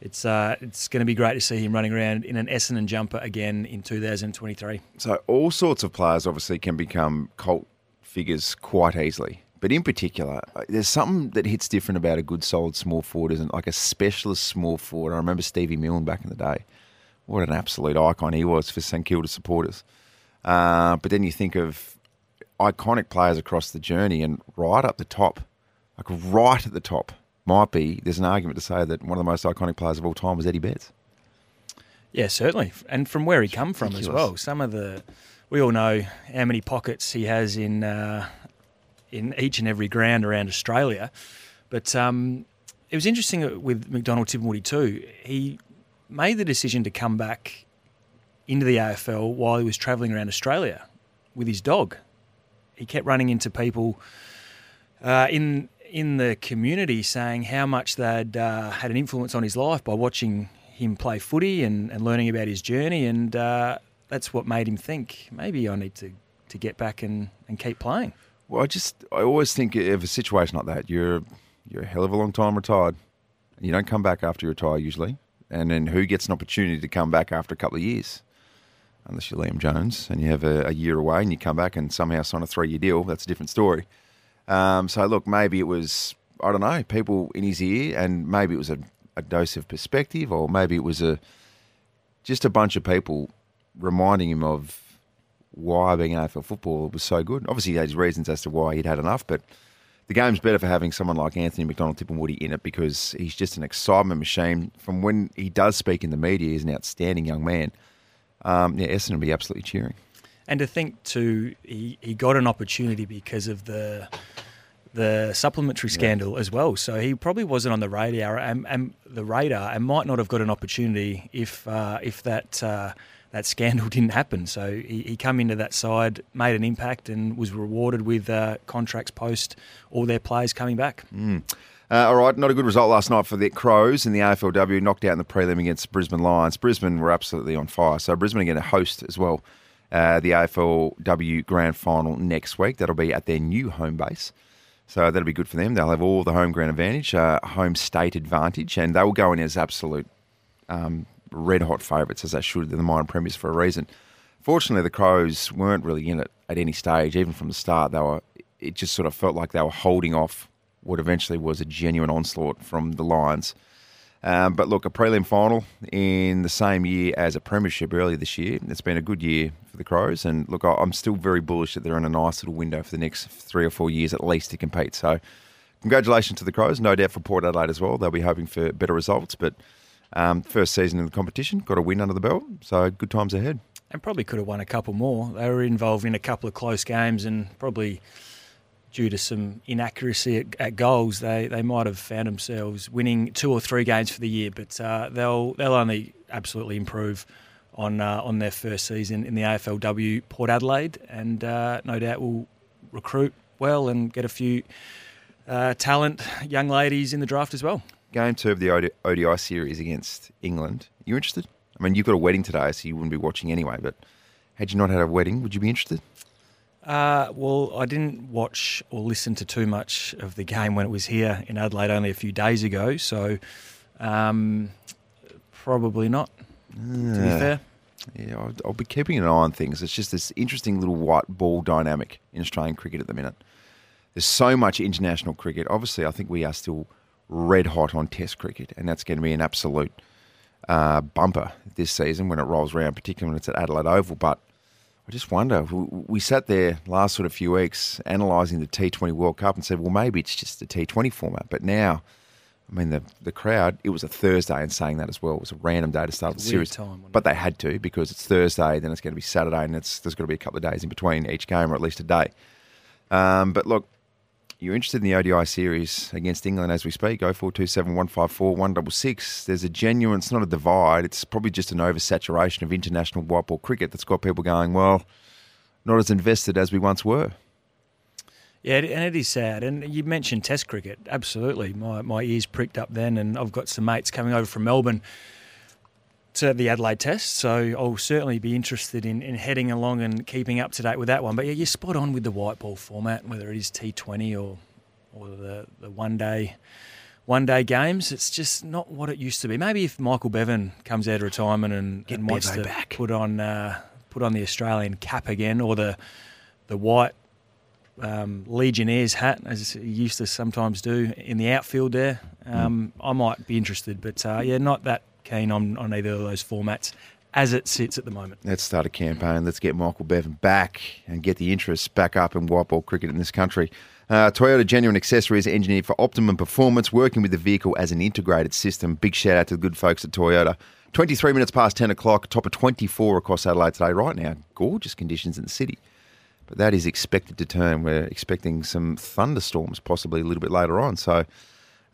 it's uh, it's going to be great to see him running around in an Essendon jumper again in two thousand twenty-three. So all sorts of players obviously can become cult figures quite easily. But in particular, there's something that hits different about a good solid small forward, isn't it? Like a specialist small forward. I remember Stevie Milne back in the day. What an absolute icon he was for St Kilda supporters. Uh, but then you think of iconic players across the journey, and right up the top, like right at the top, might be, there's an argument to say that one of the most iconic players of all time was Eddie Betts. Yeah, certainly. And from where he come from Ridiculous. as well. Some of the, we all know how many pockets he has in uh, in each and every ground around Australia. But um, it was interesting with McDonald, Tip and Woody too. He made the decision to come back into the A F L while he was travelling around Australia with his dog. He kept running into people uh, in in the community saying how much they'd uh, had an influence on his life by watching him play footy and, and learning about his journey, and uh, that's what made him think, maybe I need to, to get back and, and keep playing. Well, I just I always think of a situation like that. You're, you're a hell of a long time retired. You don't come back after you retire usually. And then who gets an opportunity to come back after a couple of years? Unless you're Liam Jones and you have a, a year away and you come back and somehow sign a three-year deal, that's a different story. Um, so, look, maybe it was, I don't know, people in his ear, and maybe it was a, a dose of perspective, or maybe it was a just a bunch of people reminding him of why being an A F L footballer was so good. Obviously, he had his reasons as to why he'd had enough, but the game's better for having someone like Anthony McDonald, Tip and Woody in it, because he's just an excitement machine. From when he does speak in the media, he's an outstanding young man. Um, yeah, Essendon will be absolutely cheering. And to think too, he, he got an opportunity because of the the supplementary scandal yeah. as well. So he probably wasn't on the radar and, and the radar, and might not have got an opportunity if uh, if that uh, that scandal didn't happen. So he, he came into that side, made an impact, and was rewarded with uh, contracts post all their players coming back. Mm. Uh, all right, not a good result last night for the Crows in the A F L W, knocked out in the prelim against Brisbane Lions. Brisbane were absolutely on fire, so Brisbane are going to host as well uh, the A F L W Grand Final next week. That'll be at their new home base, so that'll be good for them. They'll have all the home ground advantage, uh, home state advantage, and they will go in as absolute um, red-hot favourites, as they should. They're the minor premiers for a reason. Fortunately, the Crows weren't really in it at any stage, even from the start. They were. It just sort of felt like they were holding off what eventually was a genuine onslaught from the Lions. Um, but look, a prelim final in the same year as a premiership earlier this year. It's been a good year for the Crows. And look, I'm still very bullish that they're in a nice little window for the next three or four years at least to compete. So congratulations to the Crows. No doubt for Port Adelaide as well. They'll be hoping for better results. But um, first season in the competition, got a win under the belt. So good times ahead. And probably could have won a couple more. They were involved in a couple of close games and probably... due to some inaccuracy at, at goals, they, they might have found themselves winning two or three games for the year, but uh, they'll they'll only absolutely improve on uh, on their first season in the A F L W Port Adelaide, and uh, no doubt will recruit well and get a few uh, talent young ladies in the draft as well. Game two of the O D I series against England. You interested? I mean, you've got a wedding today, so you wouldn't be watching anyway. But had you not had a wedding, would you be interested? Uh, well, I didn't watch or listen to too much of the game when it was here in Adelaide only a few days ago, so um, probably not, uh, to be fair. Yeah, I'll, I'll be keeping an eye on things. It's just this interesting little white ball dynamic in Australian cricket at the minute. There's so much international cricket. Obviously, I think we are still red hot on Test cricket, and that's going to be an absolute uh, bumper this season when it rolls around, particularly when it's at Adelaide Oval, but... I just wonder, we sat there last sort of few weeks analysing the T twenty World Cup and said, well, maybe it's just the T twenty format. But now, I mean, the the crowd, it was a Thursday and saying that as well. It was a random day to start the series. Time, but they had to because it's Thursday, then it's going to be Saturday, and it's, there's going to be a couple of days in between each game or at least a day. Um, but look, you're interested in the O D I series against England as we speak, oh four two seven, one five four, one six six. There's a genuine, it's not a divide, it's probably just an oversaturation of international white ball cricket that's got people going, well, not as invested as we once were. Yeah, and it is sad. And you mentioned Test cricket, absolutely. My my ears pricked up then, and I've got some mates coming over from Melbourne to the Adelaide Test, so I'll certainly be interested in, in heading along and keeping up to date with that one. But yeah, you're spot on with the white ball format, whether it is T twenty or or the, the one day one day games. It's just not what it used to be. Maybe if Michael Bevan comes out of retirement and, and wants to back. put on uh, put on the Australian cap again, or the the white um, Legionnaires hat, as he used to sometimes do in the outfield there, um, mm. I might be interested. But uh, yeah, not that keen on, on either of those formats as it sits at the moment. Let's start a campaign. Let's get Michael Bevan back and get the interest back up in white ball cricket in this country. Uh, Toyota Genuine Accessories, engineered for optimum performance, working with the vehicle as an integrated system. Big shout out to the good folks at Toyota. twenty-three minutes past ten o'clock, top of twenty-four across Adelaide today. Right now, gorgeous conditions in the city. But that is expected to turn. We're expecting some thunderstorms possibly a little bit later on. So,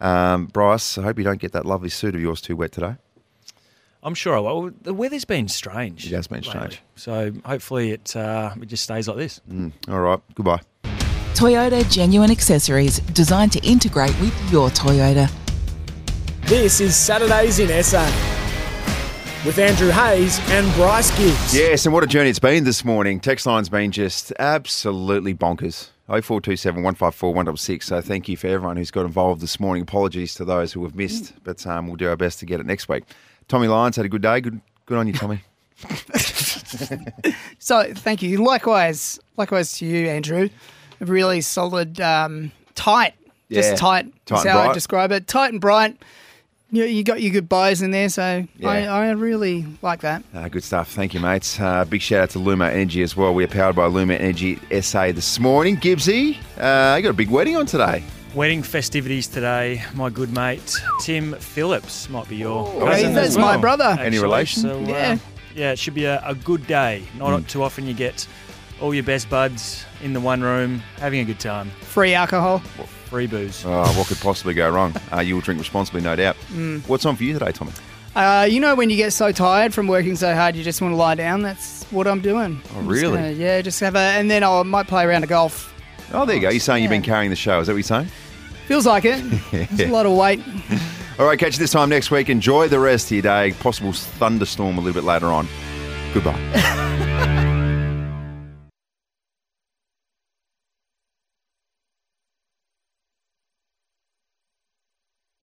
um, Bryce, I hope you don't get that lovely suit of yours too wet today. I'm sure I will. The weather's been strange. It has been strange. So hopefully it uh, it just stays like this. Mm. All right. Goodbye. Toyota Genuine Accessories, designed to integrate with your Toyota. This is Saturdays in S A with Andrew Hayes and Bryce Gibbs. Yes, and what a journey it's been this morning. Text line's been just absolutely bonkers. oh four two seven, one five four, one six six. So thank you for everyone who's got involved this morning. Apologies to those who have missed, but um, we'll do our best to get it next week. Tommy Lyon's had a good day. Good good on you, Tommy. So, thank you. Likewise. Likewise to you, Andrew. A really solid, um, tight. Yeah. Just tight. Tight That's and how bright. I describe it. Tight and bright. You, you got your good buys in there, so yeah. I, I really like that. Uh, good stuff. Thank you, mates. Uh, big shout-out to Luma Energy as well. We're powered by Luma Energy S A this morning. Gibbsy, uh, you got a big wedding on today. Wedding festivities today. My good mate Tim Phillips might be your oh, cousin. That's well, my brother. Actually. Any relation? So, yeah, uh, yeah. It should be a, a good day. Not mm. too often you get all your best buds in the one room, having a good time. Free alcohol, well, free booze. Oh, what could possibly go wrong? uh, you will drink responsibly, no doubt. Mm. What's on for you today, Tommy? Uh, you know when you get so tired from working so hard, you just want to lie down. That's what I'm doing. Oh, I'm really? Just gonna, yeah, just have a, and then I might play a round of golf. Oh, there you go. You're saying yeah. you've been carrying the show. Is that what you're saying? Feels like it. It's a lot of weight. All right, catch you this time next week. Enjoy the rest of your day. Possible thunderstorm a little bit later on. Goodbye.